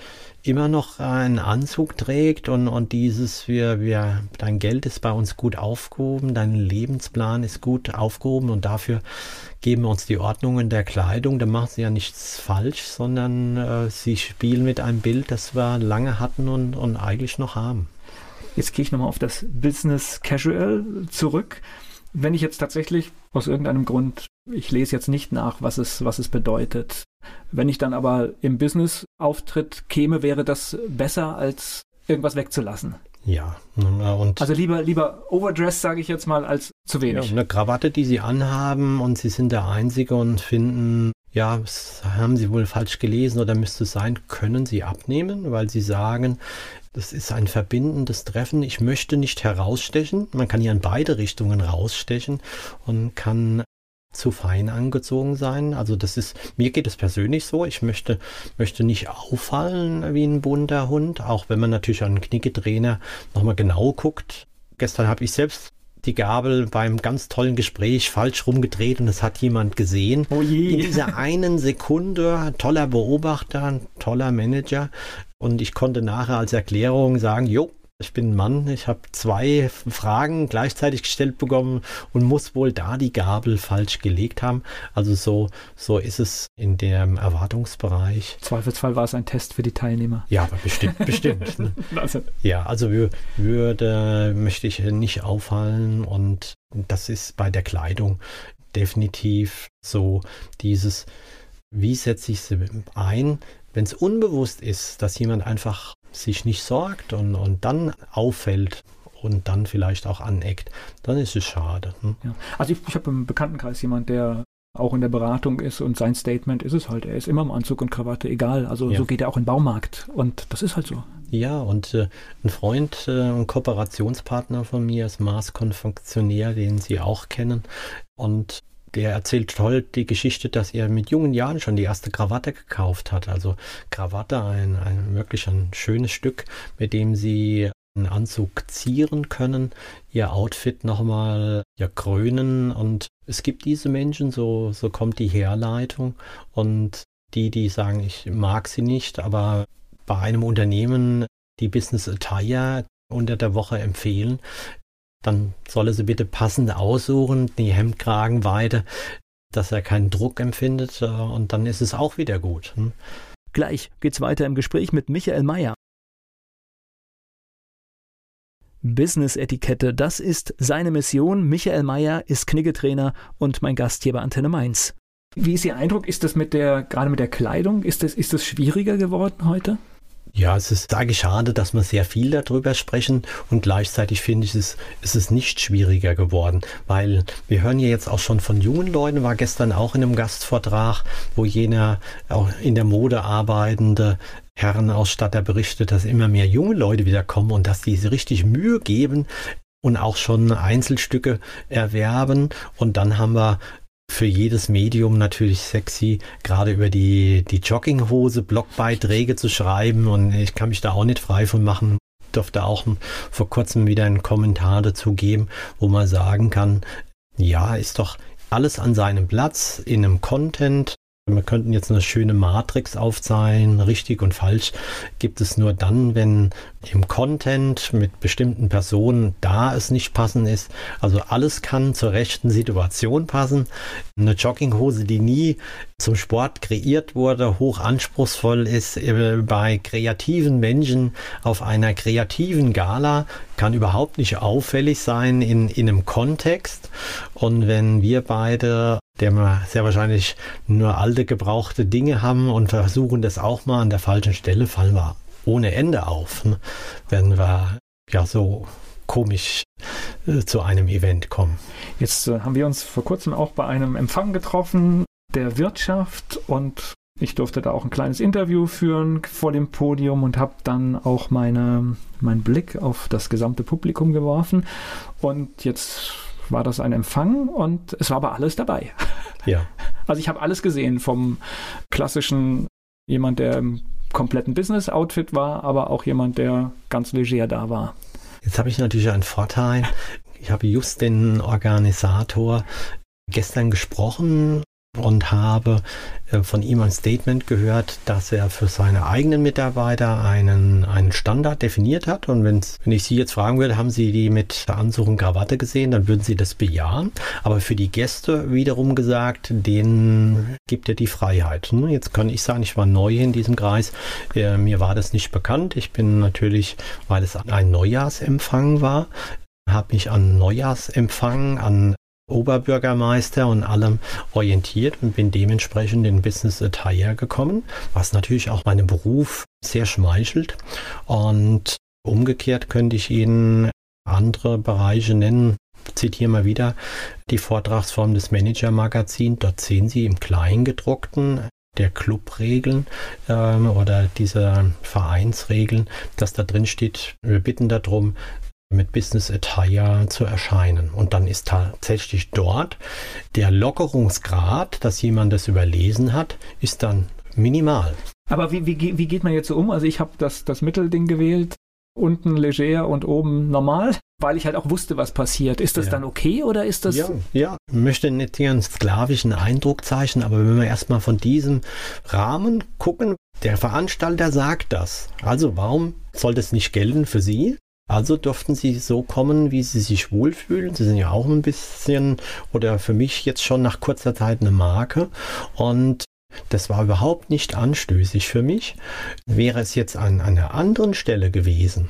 immer noch einen Anzug trägt und dieses, dein Geld ist bei uns gut aufgehoben, dein Lebensplan ist gut aufgehoben und dafür geben wir uns die Ordnungen der Kleidung, dann machen sie ja nichts falsch, sondern sie spielen mit einem Bild, das wir lange hatten und eigentlich noch haben. Jetzt gehe ich nochmal auf das Business Casual zurück. Wenn ich jetzt tatsächlich aus irgendeinem Grund, ich lese jetzt nicht nach, was es bedeutet. Wenn ich dann aber im Business-Auftritt käme, wäre das besser, als irgendwas wegzulassen. Ja. Und also lieber overdressed, sage ich jetzt mal, als zu wenig. Ja, eine Krawatte, die sie anhaben und sie sind der Einzige und finden, ja, das haben sie wohl falsch gelesen oder müsste es sein, können sie abnehmen, weil sie sagen, das ist ein verbindendes Treffen. Ich möchte nicht herausstechen. Man kann hier in beide Richtungen rausstechen und kann zu fein angezogen sein. Also das ist, mir geht es persönlich so. Ich möchte nicht auffallen wie ein bunter Hund, auch wenn man natürlich an einen Kniggetrainer nochmal genau guckt. Gestern habe ich selbst die Gabel beim ganz tollen Gespräch falsch rumgedreht und es hat jemand gesehen. Oh je. In dieser einen Sekunde, toller Beobachter, toller Manager. Und ich konnte nachher als Erklärung sagen, jo, ich bin ein Mann, ich habe 2 Fragen gleichzeitig gestellt bekommen und muss wohl da die Gabel falsch gelegt haben. Also so ist es in dem Erwartungsbereich. Im Zweifelsfall war es ein Test für die Teilnehmer. Ja, aber bestimmt. Ne? Ja, also möchte ich nicht auffallen und das ist bei der Kleidung definitiv so dieses, wie setze ich sie ein, wenn es unbewusst ist, dass jemand einfach sich nicht sorgt und dann auffällt und dann vielleicht auch aneckt, dann ist es schade. Hm? Ja. Also ich habe im Bekanntenkreis jemanden, der auch in der Beratung ist und sein Statement ist es halt, er ist immer im Anzug und Krawatte, egal. Also ja. So geht er auch in den Baumarkt und das ist halt so. Ja, und ein Freund und Kooperationspartner von mir ist Maßkonfektionär, den Sie auch kennen und der erzählt toll die Geschichte, dass er mit jungen Jahren schon die erste Krawatte gekauft hat. Also Krawatte, wirklich ein schönes Stück, mit dem sie einen Anzug zieren können, ihr Outfit nochmal krönen. Und es gibt diese Menschen, so kommt die Herleitung. Und die sagen, ich mag sie nicht, aber bei einem Unternehmen die Business Attire unter der Woche empfehlen, dann soll er sie bitte passend aussuchen, die Hemdkragenweite, dass er keinen Druck empfindet und dann ist es auch wieder gut. Hm? Gleich geht's weiter im Gespräch mit Michael Mayer. Business-Etikette, das ist seine Mission. Michael Mayer ist Kniggetrainer und mein Gast hier bei Antenne Mainz. Wie ist Ihr Eindruck? Ist das gerade mit der Kleidung, ist das schwieriger geworden heute? Ja, es ist eigentlich schade, dass wir sehr viel darüber sprechen und gleichzeitig finde ich, es ist nicht schwieriger geworden, weil wir hören ja jetzt auch schon von jungen Leuten, war gestern auch in einem Gastvortrag, wo jener auch in der Mode arbeitende Herrenausstatter berichtet, dass immer mehr junge Leute wieder kommen und dass die sich richtig Mühe geben und auch schon Einzelstücke erwerben und dann haben wir für jedes Medium natürlich sexy, gerade über die Jogginghose Blogbeiträge zu schreiben und ich kann mich da auch nicht frei von machen. Ich durfte auch vor kurzem wieder einen Kommentar dazu geben, wo man sagen kann, ja, ist doch alles an seinem Platz in einem Content. Wir könnten jetzt eine schöne Matrix aufzeichnen, richtig und falsch gibt es nur dann, wenn im Content mit bestimmten Personen da es nicht passend ist. Also alles kann zur rechten Situation passen. Eine Jogginghose, die nie zum Sport kreiert wurde, hoch anspruchsvoll ist bei kreativen Menschen auf einer kreativen Gala, kann überhaupt nicht auffällig sein in einem Kontext. Und wenn wir beide, der wir sehr wahrscheinlich nur alte, gebrauchte Dinge haben und versuchen das auch mal an der falschen Stelle, fallen wir ohne Ende auf, ne? Wenn wir ja so komisch zu einem Event kommen. Jetzt haben wir uns vor kurzem auch bei einem Empfang getroffen, der Wirtschaft, und ich durfte da auch ein kleines Interview führen vor dem Podium und habe dann auch meinen Blick auf das gesamte Publikum geworfen und jetzt war das ein Empfang und es war aber alles dabei. Ja. Also ich habe alles gesehen, vom klassischen, jemand, der im kompletten Business-Outfit war, aber auch jemand, der ganz leger da war. Jetzt habe ich natürlich einen Vorteil. Ich habe just den Organisator gestern gesprochen und habe von ihm ein Statement gehört, dass er für seine eigenen Mitarbeiter einen Standard definiert hat. Und wenn ich Sie jetzt fragen würde, haben Sie die mit Anzug und Krawatte gesehen, dann würden Sie das bejahen. Aber für die Gäste wiederum gesagt, denen gibt er die Freiheit. Jetzt kann ich sagen, ich war neu in diesem Kreis. Mir war das nicht bekannt. Ich bin natürlich, weil es ein Neujahrsempfang war, habe mich an Neujahrsempfang, an Oberbürgermeister und allem orientiert und bin dementsprechend in Business Attire gekommen, was natürlich auch meinem Beruf sehr schmeichelt. Und umgekehrt könnte ich Ihnen andere Bereiche nennen. Zitiere mal wieder die Vortragsform des Manager-Magazins. Dort sehen Sie im Kleingedruckten der Clubregeln oder dieser Vereinsregeln, dass da drin steht, wir bitten darum, mit Business Attire zu erscheinen. Und dann ist tatsächlich dort der Lockerungsgrad, dass jemand das überlesen hat, ist dann minimal. Aber wie geht man jetzt so um? Also ich habe das Mittelding gewählt, unten leger und oben normal, weil ich halt auch wusste, was passiert. Ist das dann okay oder ist das... Ja, ich möchte nicht hier einen sklavischen Eindruck zeichnen, aber wenn wir erstmal von diesem Rahmen gucken, der Veranstalter sagt das. Also warum soll das nicht gelten für Sie? Also durften sie so kommen, wie sie sich wohlfühlen. Sie sind ja auch ein bisschen, oder für mich jetzt schon nach kurzer Zeit eine Marke. Und das war überhaupt nicht anstößig für mich. Wäre es jetzt an einer anderen Stelle gewesen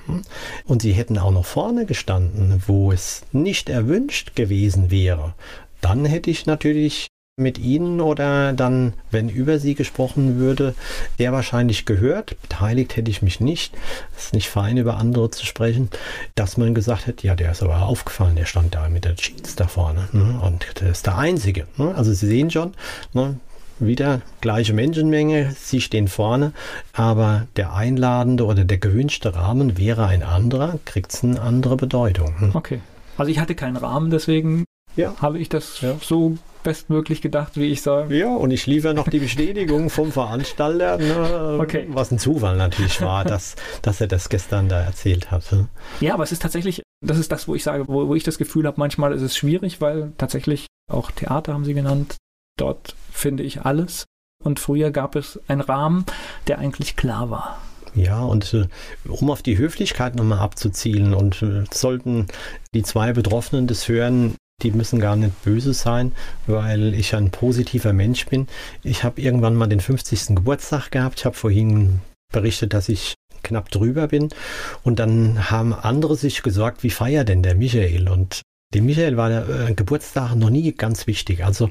und sie hätten auch noch vorne gestanden, wo es nicht erwünscht gewesen wäre, dann hätte ich natürlich mit Ihnen oder dann, wenn über Sie gesprochen würde, der wahrscheinlich gehört, beteiligt hätte ich mich nicht, es ist nicht fein, über andere zu sprechen, dass man gesagt hätte, ja, der ist aber aufgefallen, der stand da mit der Jeans da vorne, ne? Und der ist der Einzige. Ne? Also Sie sehen schon, ne? Wieder gleiche Menschenmenge, Sie stehen vorne, aber der einladende oder der gewünschte Rahmen wäre ein anderer, kriegt es eine andere Bedeutung. Ne? Okay, also ich hatte keinen Rahmen, deswegen habe ich das so bestmöglich gedacht, wie ich sage. Ja, und ich liefere noch die Bestätigung vom Veranstalter, ne, okay. Was ein Zufall natürlich war, dass er das gestern da erzählt hat. Ja, aber es ist tatsächlich, das ist das, wo ich sage, wo ich das Gefühl habe, manchmal ist es schwierig, weil tatsächlich auch Theater haben Sie genannt, dort finde ich alles. Und früher gab es einen Rahmen, der eigentlich klar war. Ja, und um auf die Höflichkeit nochmal abzuzielen und sollten die zwei Betroffenen das hören, die müssen gar nicht böse sein, weil ich ein positiver Mensch bin. Ich habe irgendwann mal den 50. Geburtstag gehabt. Ich habe vorhin berichtet, dass ich knapp drüber bin. Und dann haben andere sich gesorgt, wie feiert denn der Michael? Und Dem Michael war der Geburtstag noch nie ganz wichtig. Also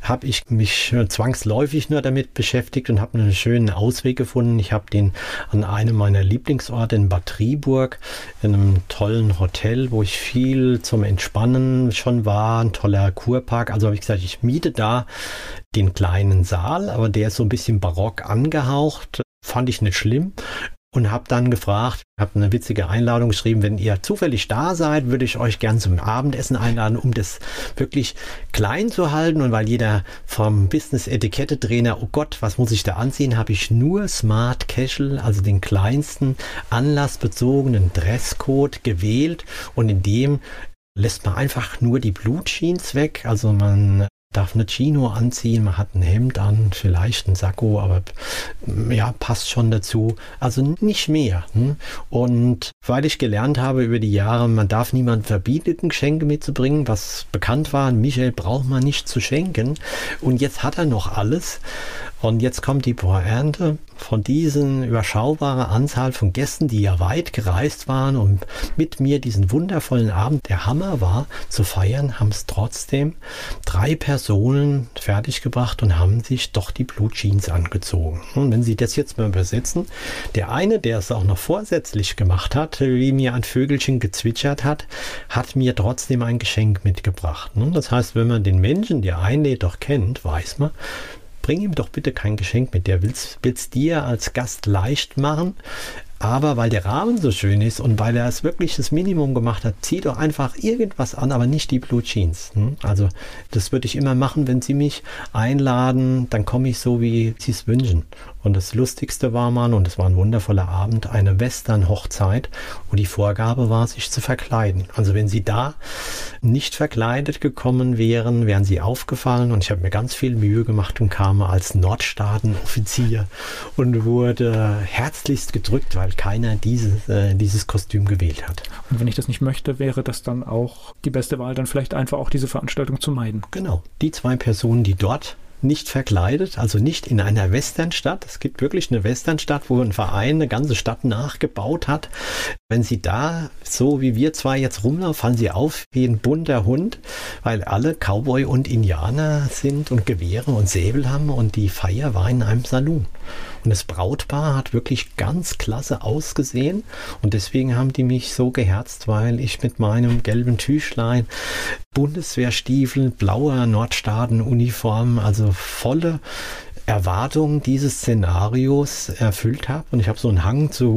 habe ich mich zwangsläufig nur damit beschäftigt und habe einen schönen Ausweg gefunden. Ich habe den an einem meiner Lieblingsorte in Bad Trieburg, in einem tollen Hotel, wo ich viel zum Entspannen schon war, ein toller Kurpark. Also habe ich gesagt, ich miete da den kleinen Saal, aber der ist so ein bisschen barock angehaucht. Fand ich nicht schlimm. Und habe dann gefragt, habe eine witzige Einladung geschrieben, wenn ihr zufällig da seid, würde ich euch gern zum Abendessen einladen, um das wirklich klein zu halten. Und weil jeder vom Business-Etikette-Trainer, oh Gott, was muss ich da anziehen, habe ich nur Smart Casual, also den kleinsten anlassbezogenen Dresscode gewählt. Und in dem lässt man einfach nur die Blue Jeans weg, also man darf eine Chino anziehen, man hat ein Hemd an, vielleicht ein Sakko, aber ja, passt schon dazu. Also nicht mehr. Und weil ich gelernt habe über die Jahre, man darf niemandem verbieten, Geschenke mitzubringen, was bekannt war, Michael braucht man nicht zu schenken. Und jetzt hat er noch alles. Und jetzt kommt die Pointe von diesen überschaubaren Anzahl von Gästen, die ja weit gereist waren, um mit mir diesen wundervollen Abend, der Hammer war, zu feiern, haben es trotzdem 3 Personen fertiggebracht und haben sich doch die Blue Jeans angezogen. Und wenn Sie das jetzt mal übersetzen, der eine, der es auch noch vorsätzlich gemacht hat, wie mir ein Vögelchen gezwitschert hat, hat mir trotzdem ein Geschenk mitgebracht. Das heißt, wenn man den Menschen, der einlädt, doch kennt, weiß man, bring ihm doch bitte kein Geschenk mit. Der will es dir als Gast leicht machen. Aber weil der Rahmen so schön ist und weil er es wirklich das Minimum gemacht hat, zieh doch einfach irgendwas an, aber nicht die Blue Jeans. Also das würde ich immer machen, wenn Sie mich einladen, dann komme ich so, wie Sie es wünschen. Und das Lustigste war mal, und es war ein wundervoller Abend, eine Western-Hochzeit, wo die Vorgabe war, sich zu verkleiden. Also wenn Sie da nicht verkleidet gekommen wären, wären Sie aufgefallen. Und ich habe mir ganz viel Mühe gemacht und kam als Nordstaatenoffizier und wurde herzlichst gedrückt, weil keiner dieses Kostüm gewählt hat. Und wenn ich das nicht möchte, wäre das dann auch die beste Wahl, dann vielleicht einfach auch diese Veranstaltung zu meiden. Genau. Die 2 Personen, die dort nicht verkleidet, also nicht in einer Westernstadt. Es gibt wirklich eine Westernstadt, wo ein Verein eine ganze Stadt nachgebaut hat. Wenn Sie da, so wie wir 2 jetzt rumlaufen, fallen Sie auf wie ein bunter Hund, weil alle Cowboy und Indianer sind und Gewehre und Säbel haben und die Feier war in einem Saloon. Und das Brautpaar hat wirklich ganz klasse ausgesehen und deswegen haben die mich so geherzt, weil ich mit meinem gelben Tüchlein, Bundeswehrstiefel, blauer Nordstaatenuniform, also volle Erwartungen dieses Szenarios erfüllt habe. Und ich habe so einen Hang zu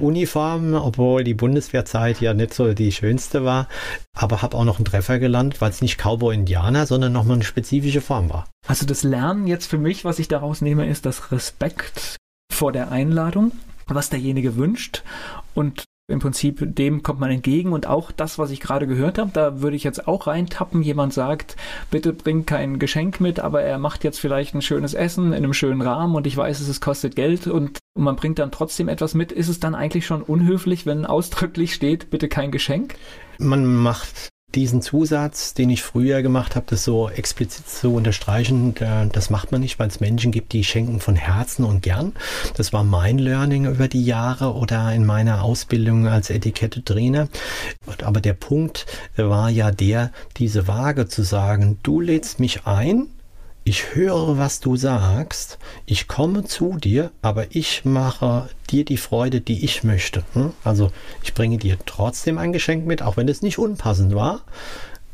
Uniformen, obwohl die Bundeswehrzeit ja nicht so die schönste war. Aber habe auch noch einen Treffer gelandet, weil es nicht Cowboy-Indianer, sondern nochmal eine spezifische Form war. Also das Lernen jetzt für mich, was ich daraus nehme, ist das Respekt vor der Einladung, was derjenige wünscht. Und im Prinzip dem kommt man entgegen und auch das, was ich gerade gehört habe, da würde ich jetzt auch reintappen. Jemand sagt, bitte bring kein Geschenk mit, aber er macht jetzt vielleicht ein schönes Essen in einem schönen Rahmen und ich weiß, es kostet Geld und man bringt dann trotzdem etwas mit. Ist es dann eigentlich schon unhöflich, wenn ausdrücklich steht, bitte kein Geschenk? Man macht diesen Zusatz, den ich früher gemacht habe, das so explizit zu unterstreichen, das macht man nicht, weil es Menschen gibt, die schenken von Herzen und gern. Das war mein Learning über die Jahre oder in meiner Ausbildung als Etikette-Trainer. Aber der Punkt war ja der, diese Waage zu sagen, du lädst mich ein, ich höre, was du sagst, ich komme zu dir, aber ich mache dir die Freude, die ich möchte. Also ich bringe dir trotzdem ein Geschenk mit, auch wenn es nicht unpassend war.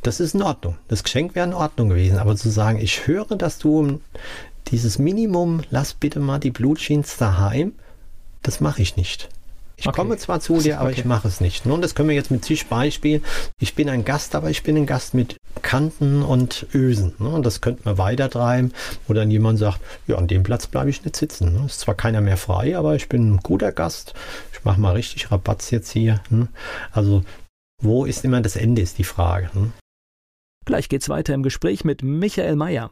Das ist in Ordnung. Das Geschenk wäre in Ordnung gewesen. Aber zu sagen, ich höre, dass du dieses Minimum, lass bitte mal die Blue Jeans daheim, das mache ich nicht. Ich komme zwar zu dir, aber ich mache es nicht. Und das können wir jetzt mit Tischbeispiel. Ich bin ein Gast, aber ich bin ein Gast mit Kanten und Ösen. Und das könnte man weitertreiben, wo dann jemand sagt, ja, an dem Platz bleibe ich nicht sitzen. Es ist zwar keiner mehr frei, aber ich bin ein guter Gast. Ich mache mal richtig Rabatz jetzt hier. Also wo ist immer das Ende, ist die Frage. Gleich geht's weiter im Gespräch mit Michael Mayer.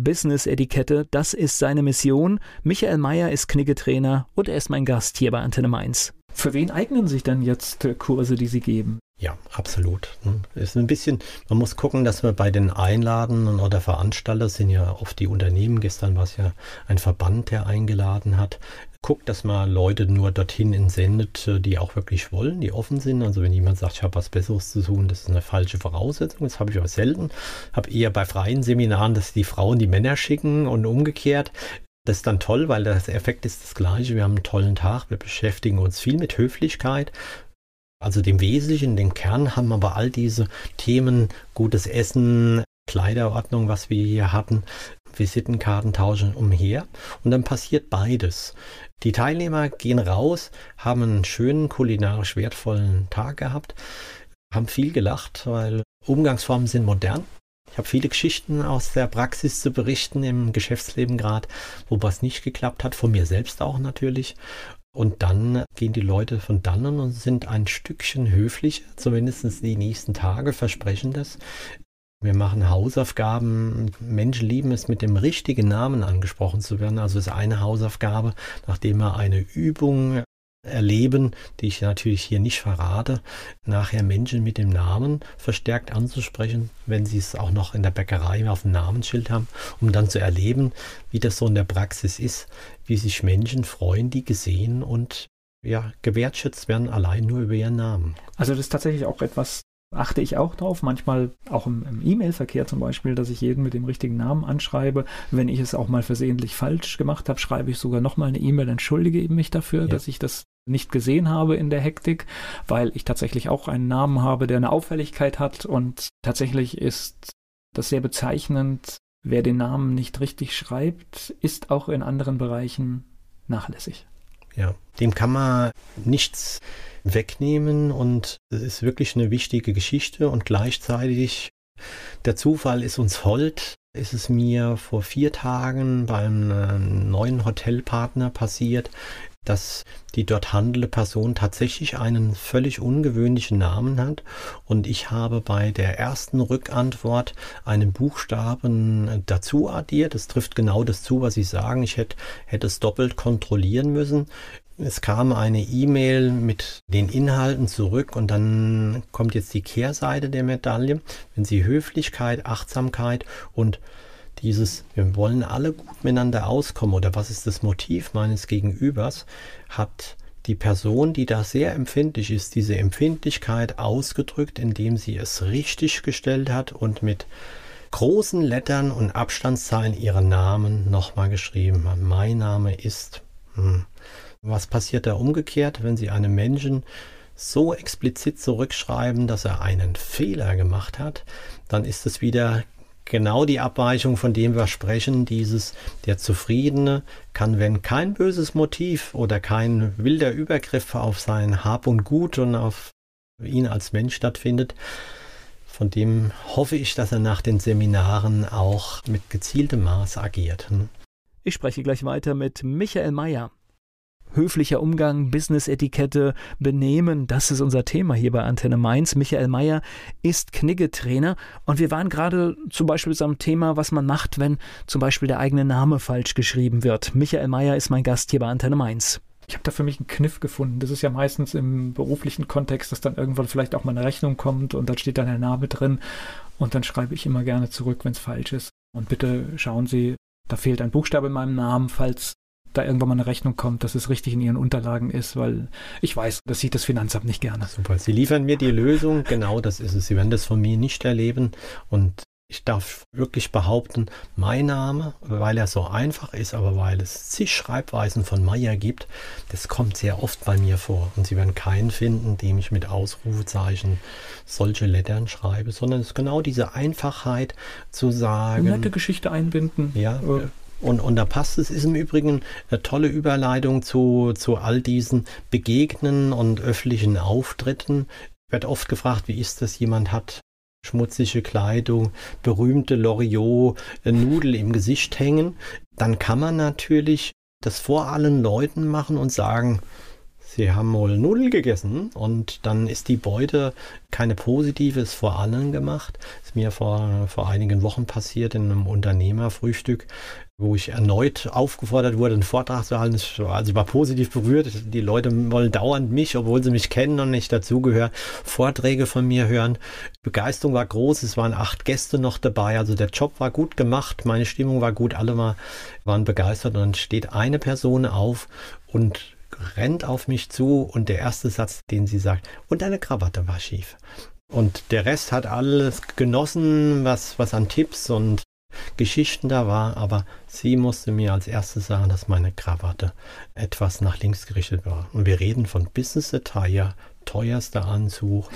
Business-Etikette, das ist seine Mission. Michael Mayer ist Kniggetrainer und er ist mein Gast hier bei Antenne Mainz. Für wen eignen sich dann jetzt Kurse, die Sie geben? Ja, absolut. Ist ein bisschen, man muss gucken, dass wir bei den Einladenden oder Veranstaltern, sind ja oft die Unternehmen, gestern war es ja ein Verband, der eingeladen hat, guckt, dass man Leute nur dorthin entsendet, die auch wirklich wollen, die offen sind. Also wenn jemand sagt, ich habe was Besseres zu tun, das ist eine falsche Voraussetzung. Das habe ich aber selten. Habe eher bei freien Seminaren, dass die Frauen die Männer schicken und umgekehrt. Das ist dann toll, weil das Effekt ist das gleiche. Wir haben einen tollen Tag, wir beschäftigen uns viel mit Höflichkeit. Also dem Wesentlichen, dem Kern haben aber all diese Themen, gutes Essen, Kleiderordnung, was wir hier hatten, Visitenkarten tauschen umher und dann passiert beides. Die Teilnehmer gehen raus, haben einen schönen, kulinarisch wertvollen Tag gehabt, haben viel gelacht, weil Umgangsformen sind modern. Ich habe viele Geschichten aus der Praxis zu berichten im Geschäftsleben gerade, wo was nicht geklappt hat, von mir selbst auch natürlich. Und dann gehen die Leute von dannen und sind ein Stückchen höflicher, zumindest die nächsten Tage versprechen das. Wir machen Hausaufgaben. Menschen lieben es, mit dem richtigen Namen angesprochen zu werden. Also ist eine Hausaufgabe, nachdem wir eine Übung erleben, die ich natürlich hier nicht verrate, nachher Menschen mit dem Namen verstärkt anzusprechen, wenn sie es auch noch in der Bäckerei auf dem Namensschild haben, um dann zu erleben, wie das so in der Praxis ist, wie sich Menschen freuen, die gesehen und ja, gewertschätzt werden, allein nur über ihren Namen. Also das ist tatsächlich auch etwas, achte ich auch drauf, manchmal auch im E-Mail-Verkehr zum Beispiel, dass ich jeden mit dem richtigen Namen anschreibe. Wenn ich es auch mal versehentlich falsch gemacht habe, schreibe ich sogar nochmal eine E-Mail, entschuldige eben mich dafür, dass ich das nicht gesehen habe in der Hektik, weil ich tatsächlich auch einen Namen habe, der eine Auffälligkeit hat und tatsächlich ist das sehr bezeichnend, wer den Namen nicht richtig schreibt, ist auch in anderen Bereichen nachlässig. Ja, dem kann man nichts wegnehmen und es ist wirklich eine wichtige Geschichte und gleichzeitig der Zufall ist uns hold. Ist es mir vor 4 Tagen beim neuen Hotelpartner passiert, dass die dort handelnde Person tatsächlich einen völlig ungewöhnlichen Namen hat und ich habe bei der ersten Rückantwort einen Buchstaben dazu addiert. Das trifft genau das zu, was ich sagen. Ich hätte es doppelt kontrollieren müssen. Es kam eine E-Mail mit den Inhalten zurück und dann kommt jetzt die Kehrseite der Medaille. Wenn Sie Höflichkeit, Achtsamkeit und dieses, wir wollen alle gut miteinander auskommen oder was ist das Motiv meines Gegenübers, hat die Person, die da sehr empfindlich ist, diese Empfindlichkeit ausgedrückt, indem sie es richtig gestellt hat und mit großen Lettern und Abstandszeilen ihren Namen nochmal geschrieben hat. Mein Name ist... Was passiert da umgekehrt, wenn Sie einem Menschen so explizit zurückschreiben, dass er einen Fehler gemacht hat? Dann ist es wieder genau die Abweichung, von dem wir sprechen. Dieses, der Zufriedene kann, wenn kein böses Motiv oder kein wilder Übergriff auf sein Hab und Gut und auf ihn als Mensch stattfindet, von dem hoffe ich, dass er nach den Seminaren auch mit gezieltem Maß agiert. Ich spreche gleich weiter mit Michael Mayer. Höflicher Umgang, Business-Etikette, Benehmen, das ist unser Thema hier bei Antenne Mainz. Michael Mayer ist Kniggetrainer und wir waren gerade zum Beispiel am Thema, was man macht, wenn zum Beispiel der eigene Name falsch geschrieben wird. Michael Mayer ist mein Gast hier bei Antenne Mainz. Ich habe da für mich einen Kniff gefunden. Das ist ja meistens im beruflichen Kontext, dass dann irgendwann vielleicht auch mal eine Rechnung kommt und dann steht dann der Name drin und dann schreibe ich immer gerne zurück, wenn es falsch ist. Und bitte schauen Sie, da fehlt ein Buchstabe in meinem Namen, falls da irgendwann mal eine Rechnung kommt, dass es richtig in Ihren Unterlagen ist, weil ich weiß, das sieht das Finanzamt nicht gerne. Super, Sie liefern mir die Lösung, genau das ist es. Sie werden das von mir nicht erleben und ich darf wirklich behaupten, mein Name, weil er so einfach ist, aber weil es zig Schreibweisen von Mayer gibt, das kommt sehr oft bei mir vor und Sie werden keinen finden, dem ich mit Ausrufezeichen solche Lettern schreibe, sondern es ist genau diese Einfachheit zu sagen. Nette Geschichte einbinden. Ja, Und da passt es, ist im Übrigen eine tolle Überleitung zu all diesen Begegnen und öffentlichen Auftritten. Wird oft gefragt, wie ist das, jemand hat schmutzige Kleidung, berühmte Loriot, Nudel im Gesicht hängen. Dann kann man natürlich das vor allen Leuten machen und sagen, Sie haben wohl Nudeln gegessen und dann ist die Beute keine positive, ist vor allen gemacht. Ist mir vor einigen Wochen passiert in einem Unternehmerfrühstück. wo ich erneut aufgefordert wurde, einen Vortrag zu halten. Also ich war positiv berührt. Die Leute wollen dauernd mich, obwohl sie mich kennen und nicht dazugehören, Vorträge von mir hören. Die Begeisterung war groß. Es waren 8 Gäste noch dabei. Also der Job war gut gemacht. Meine Stimmung war gut. Alle waren begeistert. Und dann steht eine Person auf und rennt auf mich zu. Und der erste Satz, den sie sagt, und deine Krawatte war schief. Und der Rest hat alles genossen, was an Tipps und Geschichten da war, aber sie musste mir als erstes sagen, dass meine Krawatte etwas nach links gerichtet war. Und wir reden von Business Attire, teuerster Anzug,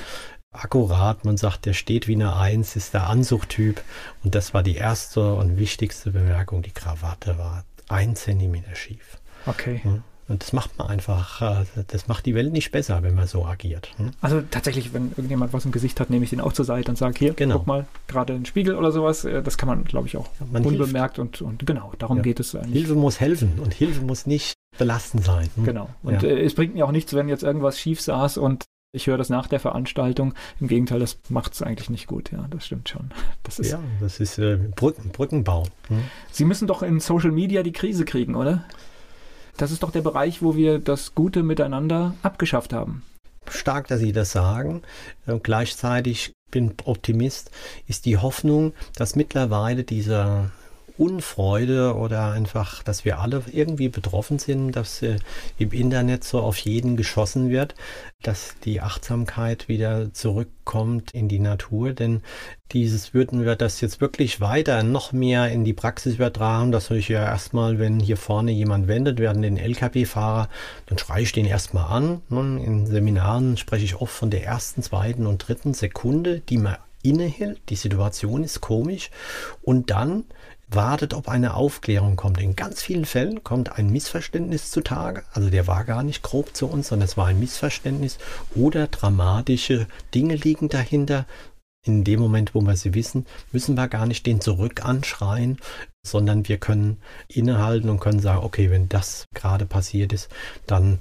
akkurat, man sagt, der steht wie eine 1, ist der Anzugtyp. Und das war die erste und wichtigste Bemerkung, die Krawatte war 1 Zentimeter schief. Okay. Und das macht man einfach, das macht die Welt nicht besser, wenn man so agiert. Also tatsächlich, wenn irgendjemand was im Gesicht hat, nehme ich den auch zur Seite und sage, hier, genau, guck mal, gerade den Spiegel oder sowas. Das kann man, glaube ich, auch man unbemerkt und genau, darum geht es eigentlich. Hilfe muss helfen und Hilfe muss nicht belastend sein. Genau. Und es bringt mir auch nichts, wenn jetzt irgendwas schief saß und ich höre das nach der Veranstaltung. Im Gegenteil, das macht es eigentlich nicht gut. Ja, das stimmt schon. Das ist Brückenbau. Sie müssen doch in Social Media die Krise kriegen, oder? Das ist doch der Bereich, wo wir das Gute miteinander abgeschafft haben. Stark, dass Sie das sagen. Und gleichzeitig, bin ich Optimist, ist die Hoffnung, dass mittlerweile diese Unfreude oder einfach, dass wir alle irgendwie betroffen sind, dass im Internet so auf jeden geschossen wird, dass die Achtsamkeit wieder zurückkommt in die Natur. Denn würden wir das jetzt wirklich weiter noch mehr in die Praxis übertragen, dass ich ja erstmal, wenn hier vorne jemand wendet, werden den Lkw-Fahrer, dann schreie ich den erstmal an. In Seminaren spreche ich oft von der ersten, zweiten und dritten Sekunde, die man innehält. Die Situation ist komisch und dann wartet, ob eine Aufklärung kommt. In ganz vielen Fällen kommt ein Missverständnis zutage. Also der war gar nicht grob zu uns, sondern es war ein Missverständnis oder dramatische Dinge liegen dahinter. In dem Moment, wo wir sie wissen, müssen wir gar nicht den zurück anschreien, sondern wir können innehalten und können sagen, okay, wenn das gerade passiert ist, dann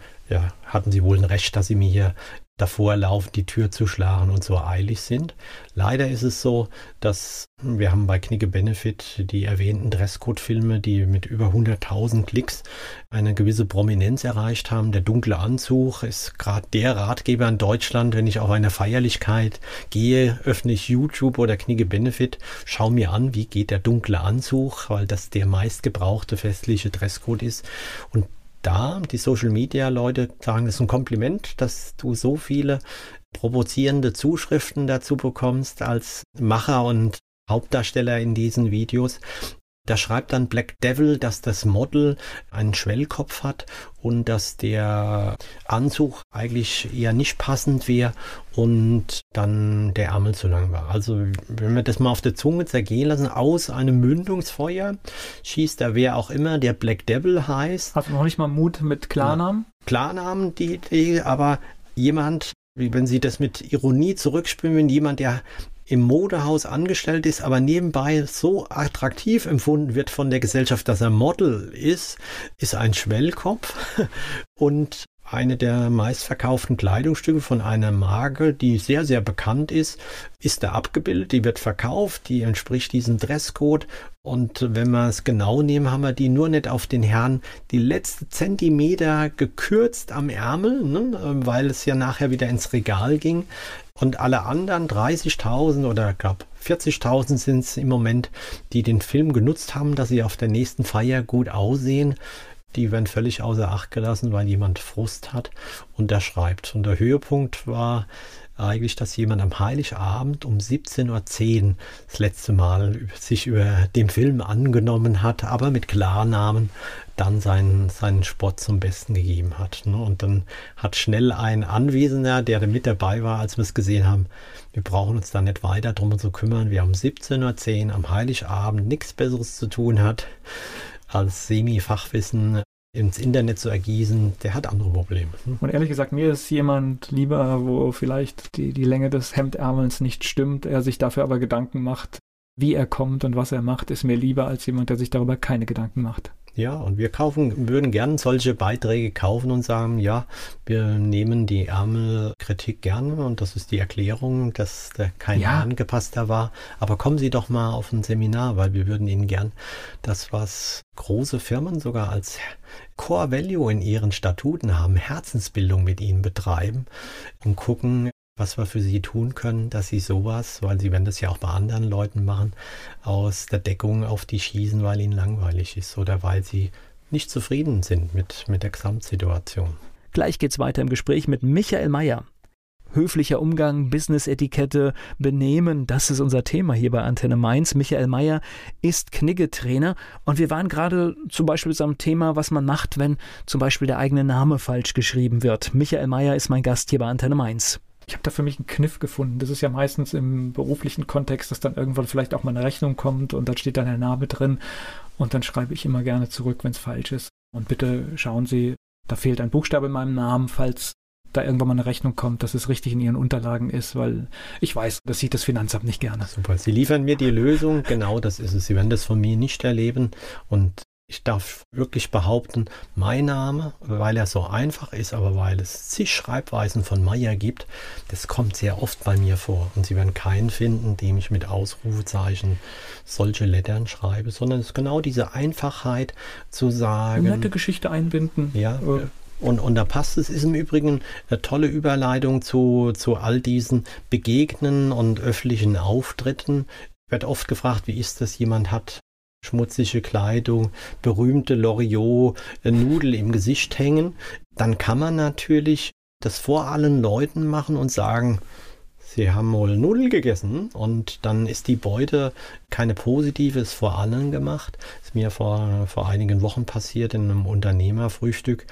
hatten sie wohl ein Recht, dass sie mir hier davor laufen, die Tür zu schlagen und so eilig sind. Leider ist es so, dass wir haben bei Knigge Benefit die erwähnten Dresscode-Filme, die mit über 100.000 Klicks eine gewisse Prominenz erreicht haben. Der dunkle Anzug ist gerade der Ratgeber in Deutschland. Wenn ich auf eine Feierlichkeit gehe, öffne ich YouTube oder Knigge Benefit, schaue mir an, wie geht der dunkle Anzug, weil das der meistgebrauchte festliche Dresscode ist. Und da, die Social-Media-Leute sagen, das ist ein Kompliment, dass du so viele provozierende Zuschriften dazu bekommst als Macher und Hauptdarsteller in diesen Videos. Da schreibt dann Black Devil, dass das Model einen Schwellkopf hat und dass der Anzug eigentlich eher nicht passend wäre und dann der Ärmel zu lang war. Also wenn wir das mal auf der Zunge zergehen lassen, aus einem Mündungsfeuer schießt da wer auch immer, der Black Devil heißt. Hast du noch nicht mal Mut mit Klarnamen? Klarnamen, aber jemand, wenn Sie das mit Ironie zurückspülen, jemand, der im Modehaus angestellt ist, aber nebenbei so attraktiv empfunden wird von der Gesellschaft, dass er Model ist, ist ein Schwellkopf und eine der meistverkauften Kleidungsstücke von einer Marke, die sehr, sehr bekannt ist, ist da abgebildet, die wird verkauft, die entspricht diesem Dresscode. Und wenn wir es genau nehmen, haben wir die nur nicht auf den Herrn die letzten Zentimeter gekürzt am Ärmel, weil es ja nachher wieder ins Regal ging. Und alle anderen 30.000 oder 40.000 sind es im Moment, die den Film genutzt haben, dass sie auf der nächsten Feier gut aussehen. Die werden völlig außer Acht gelassen, weil jemand Frust hat und da schreibt. Und der Höhepunkt war eigentlich, dass jemand am Heiligabend um 17.10 Uhr das letzte Mal sich über den Film angenommen hat, aber mit Klarnamen dann seinen Spott zum Besten gegeben hat. Und dann hat schnell ein Anwesender, der mit dabei war, als wir es gesehen haben, wir brauchen uns da nicht weiter drum zu kümmern. Wir haben 17.10 Uhr am Heiligabend nichts Besseres zu tun hat, als Semi-Fachwissen ins Internet zu ergießen, der hat andere Probleme. Und ehrlich gesagt, mir ist jemand lieber, wo vielleicht die Länge des Hemdärmels nicht stimmt, er sich dafür aber Gedanken macht, wie er kommt und was er macht, ist mir lieber als jemand, der sich darüber keine Gedanken macht. Ja, und wir würden gern solche Beiträge kaufen und sagen, ja, wir nehmen die Ärmelkritik gerne und das ist die Erklärung, dass der kein angepasster war. Aber kommen Sie doch mal auf ein Seminar, weil wir würden Ihnen gern das, was große Firmen sogar als Core Value in ihren Statuten haben, Herzensbildung mit Ihnen betreiben und gucken, was wir für Sie tun können, dass Sie sowas, weil Sie werden das ja auch bei anderen Leuten machen, aus der Deckung auf die schießen, weil Ihnen langweilig ist oder weil Sie nicht zufrieden sind mit der Gesamtsituation. Gleich geht's weiter im Gespräch mit Michael Mayer. Höflicher Umgang, Business-Etikette, Benehmen, das ist unser Thema hier bei Antenne Mainz. Michael Mayer ist Kniggetrainer und wir waren gerade zum Beispiel am Thema, was man macht, wenn zum Beispiel der eigene Name falsch geschrieben wird. Michael Mayer ist mein Gast hier bei Antenne Mainz. Ich habe da für mich einen Kniff gefunden. Das ist ja meistens im beruflichen Kontext, dass dann irgendwann vielleicht auch mal eine Rechnung kommt und dann steht dann der Name drin und dann schreibe ich immer gerne zurück, wenn es falsch ist. Und bitte schauen Sie, da fehlt ein Buchstabe in meinem Namen, falls da irgendwann mal eine Rechnung kommt, dass es richtig in Ihren Unterlagen ist, weil ich weiß, das sieht das Finanzamt nicht gerne. Super, Sie liefern mir die Lösung, genau das ist es. Sie werden das von mir nicht erleben und ich darf wirklich behaupten, mein Name, weil er so einfach ist, aber weil es zig Schreibweisen von Mayer gibt, das kommt sehr oft bei mir vor. Und Sie werden keinen finden, dem ich mit Ausrufezeichen solche Lettern schreibe, sondern es ist genau diese Einfachheit zu sagen. Nette Geschichte einbinden. Ja, und da passt es, ist im Übrigen eine tolle Überleitung zu all diesen Begegnen und öffentlichen Auftritten. Ich werde oft gefragt, wie ist das, jemand hat schmutzige Kleidung, berühmte Loriot-Nudel im Gesicht hängen, dann kann man natürlich das vor allen Leuten machen und sagen, sie haben wohl Nudel gegessen und dann ist die Beute keine positive, ist vor allen gemacht. Das ist mir vor einigen Wochen passiert in einem Unternehmerfrühstück,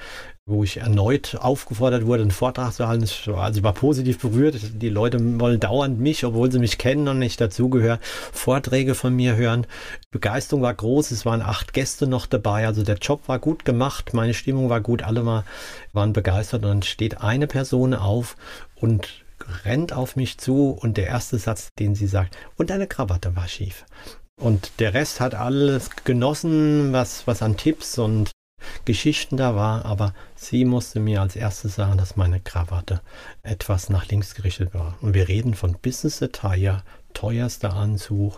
wo ich erneut aufgefordert wurde, einen Vortrag zu halten. Also ich war positiv berührt. Die Leute wollen dauernd mich, obwohl sie mich kennen und nicht dazugehören, Vorträge von mir hören. Begeisterung war groß. Es waren 8 Gäste noch dabei. Also der Job war gut gemacht. Meine Stimmung war gut. Alle waren begeistert. Und dann steht eine Person auf und rennt auf mich zu. Und der erste Satz, den sie sagt, und deine Krawatte war schief. Und der Rest hat alles genossen, was an Tipps und Geschichten da war, aber sie musste mir als erstes sagen, dass meine Krawatte etwas nach links gerichtet war. Und wir reden von Business Attire, teuerster Anzug,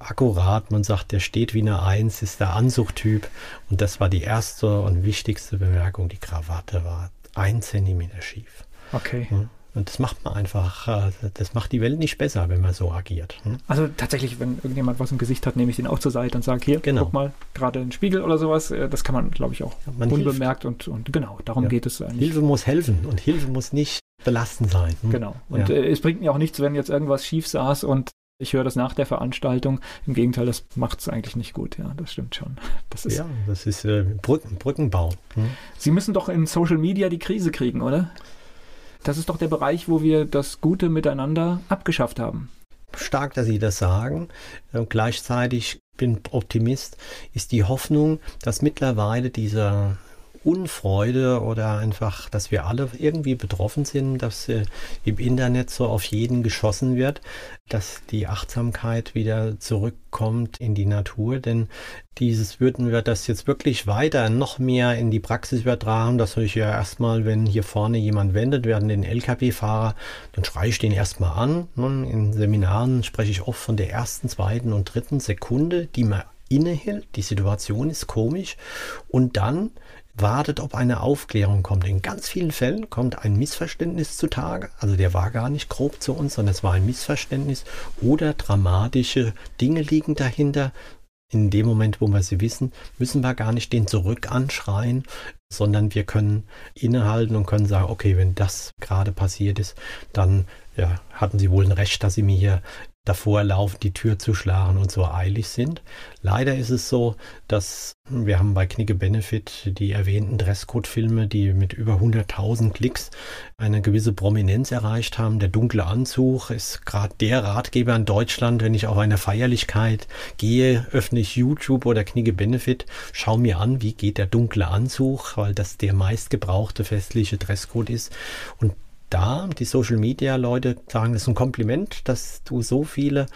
akkurat, man sagt, der steht wie eine 1, ist der Anzugtyp. Und das war die erste und wichtigste Bemerkung, die Krawatte war 1 Zentimeter schief. Okay. Und das macht man einfach, das macht die Welt nicht besser, wenn man so agiert. Also tatsächlich, wenn irgendjemand was im Gesicht hat, nehme ich den auch zur Seite und sage, hier, guck mal, gerade in den Spiegel oder sowas. Das kann man, glaube ich, auch unbemerkt und genau, darum geht es eigentlich. Hilfe muss helfen und Hilfe muss nicht belastend sein. Genau. Und es bringt mir auch nichts, wenn jetzt irgendwas schief saß und ich höre das nach der Veranstaltung. Im Gegenteil, das macht es eigentlich nicht gut. Ja, das stimmt schon. Das ist Brückenbau. Sie müssen doch in Social Media die Krise kriegen, oder? Das ist doch der Bereich, wo wir das Gute miteinander abgeschafft haben. Stark, dass Sie das sagen. Gleichzeitig, bin Optimist, ist die Hoffnung, dass mittlerweile diese Unfreude oder einfach, dass wir alle irgendwie betroffen sind, dass im Internet so auf jeden geschossen wird, dass die Achtsamkeit wieder zurückkommt in die Natur. Denn würden wir das jetzt wirklich weiter noch mehr in die Praxis übertragen, dass ich ja erstmal, wenn hier vorne jemand wendet, wir hatten den LKW-Fahrer, dann schreie ich den erstmal an. In Seminaren spreche ich oft von der ersten, zweiten und dritten Sekunde, die man innehält. Die Situation ist komisch und dann wartet, ob eine Aufklärung kommt. In ganz vielen Fällen kommt ein Missverständnis zutage. Also der war gar nicht grob zu uns, sondern es war ein Missverständnis oder dramatische Dinge liegen dahinter. In dem Moment, wo wir sie wissen, müssen wir gar nicht den zurück anschreien, sondern wir können innehalten und können sagen, okay, wenn das gerade passiert ist, dann hatten Sie wohl ein Recht, dass Sie mir hier davor laufen, die Tür zu schlagen und so eilig sind. Leider ist es so, dass wir haben bei Knigge Benefit die erwähnten Dresscode-Filme, die mit über 100.000 Klicks eine gewisse Prominenz erreicht haben. Der dunkle Anzug ist gerade der Ratgeber in Deutschland, wenn ich auf eine Feierlichkeit gehe, öffne ich YouTube oder Knigge Benefit, schau mir an, wie geht der dunkle Anzug, weil das der meistgebrauchte festliche Dresscode ist. Und da, die Social-Media-Leute sagen, das ist ein Kompliment, dass du so viele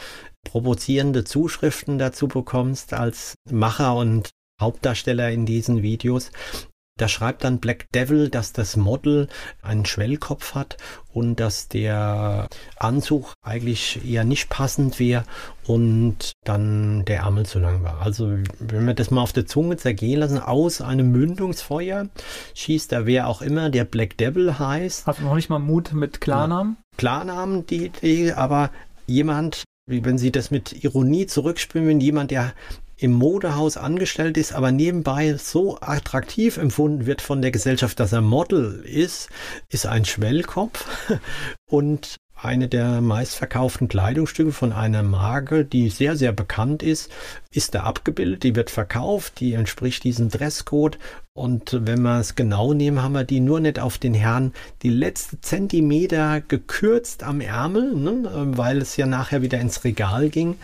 provozierende Zuschriften dazu bekommst als Macher und Hauptdarsteller in diesen Videos. Da schreibt dann Black Devil, dass das Model einen Schwellkopf hat und dass der Anzug eigentlich eher nicht passend wäre und dann der Ärmel zu lang war. Also wenn wir das mal auf der Zunge zergehen lassen, aus einem Mündungsfeuer schießt da wer auch immer, der Black Devil heißt. Hast du noch nicht mal Mut mit Klarnamen? Klarnamen, die aber jemand, wenn Sie das mit Ironie zurückspielen, wenn jemand, der im Modehaus angestellt ist, aber nebenbei so attraktiv empfunden wird von der Gesellschaft, dass er Model ist, ist ein Schwellkopf und eine der meistverkauften Kleidungsstücke von einer Marke, die sehr, sehr bekannt ist, ist da abgebildet, die wird verkauft, die entspricht diesem Dresscode und wenn wir es genau nehmen, haben wir die nur nicht auf den Herrn die letzten Zentimeter gekürzt am Ärmel, ne, weil es ja nachher wieder ins Regal ging.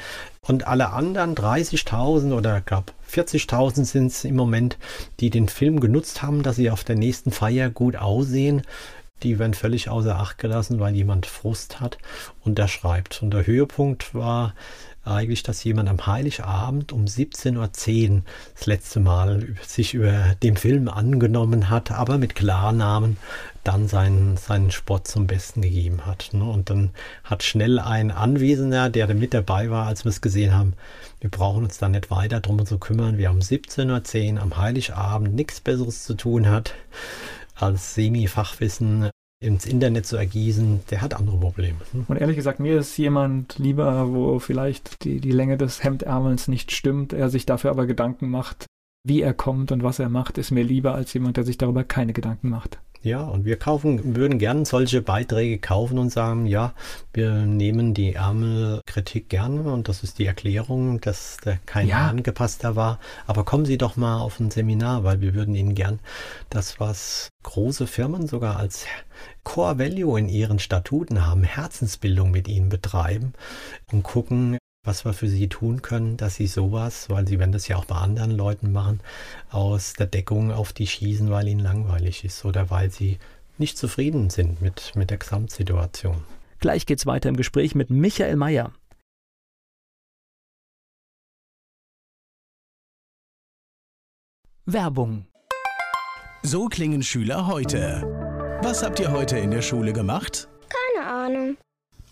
Und alle anderen 30.000 oder ich glaube 40.000 sind es im Moment, die den Film genutzt haben, dass sie auf der nächsten Feier gut aussehen. Die werden völlig außer Acht gelassen, weil jemand Frust hat und da schreibt. Und der Höhepunkt war eigentlich, dass jemand am Heiligabend um 17.10 Uhr das letzte Mal sich über den Film angenommen hat, aber mit Klarnamen dann seinen Spott zum Besten gegeben hat. Und dann hat schnell ein Anwesender, der mit dabei war, als wir es gesehen haben, wir brauchen uns da nicht weiter drum zu kümmern, wir haben 17.10 Uhr am Heiligabend nichts Besseres zu tun hat, als Semi-Fachwissen ins Internet zu ergießen, der hat andere Probleme. Und ehrlich gesagt, mir ist jemand lieber, wo vielleicht die Länge des Hemdärmels nicht stimmt, er sich dafür aber Gedanken macht, wie er kommt und was er macht, ist mir lieber als jemand, der sich darüber keine Gedanken macht. Ja, und wir würden gerne solche Beiträge kaufen und sagen, ja, wir nehmen die Ärmelkritik gerne und das ist die Erklärung, dass da kein angepasster war. Aber kommen Sie doch mal auf ein Seminar, weil wir würden Ihnen gern das, was große Firmen sogar als Core Value in ihren Statuten haben, Herzensbildung mit Ihnen betreiben und gucken, was wir für Sie tun können, dass Sie sowas, weil Sie werden das ja auch bei anderen Leuten machen, aus der Deckung auf die schießen, weil Ihnen langweilig ist oder weil Sie nicht zufrieden sind mit der Gesamtsituation. Gleich geht's weiter im Gespräch mit Michael Mayer. Werbung. So klingen Schüler heute. Was habt ihr heute in der Schule gemacht? Keine Ahnung.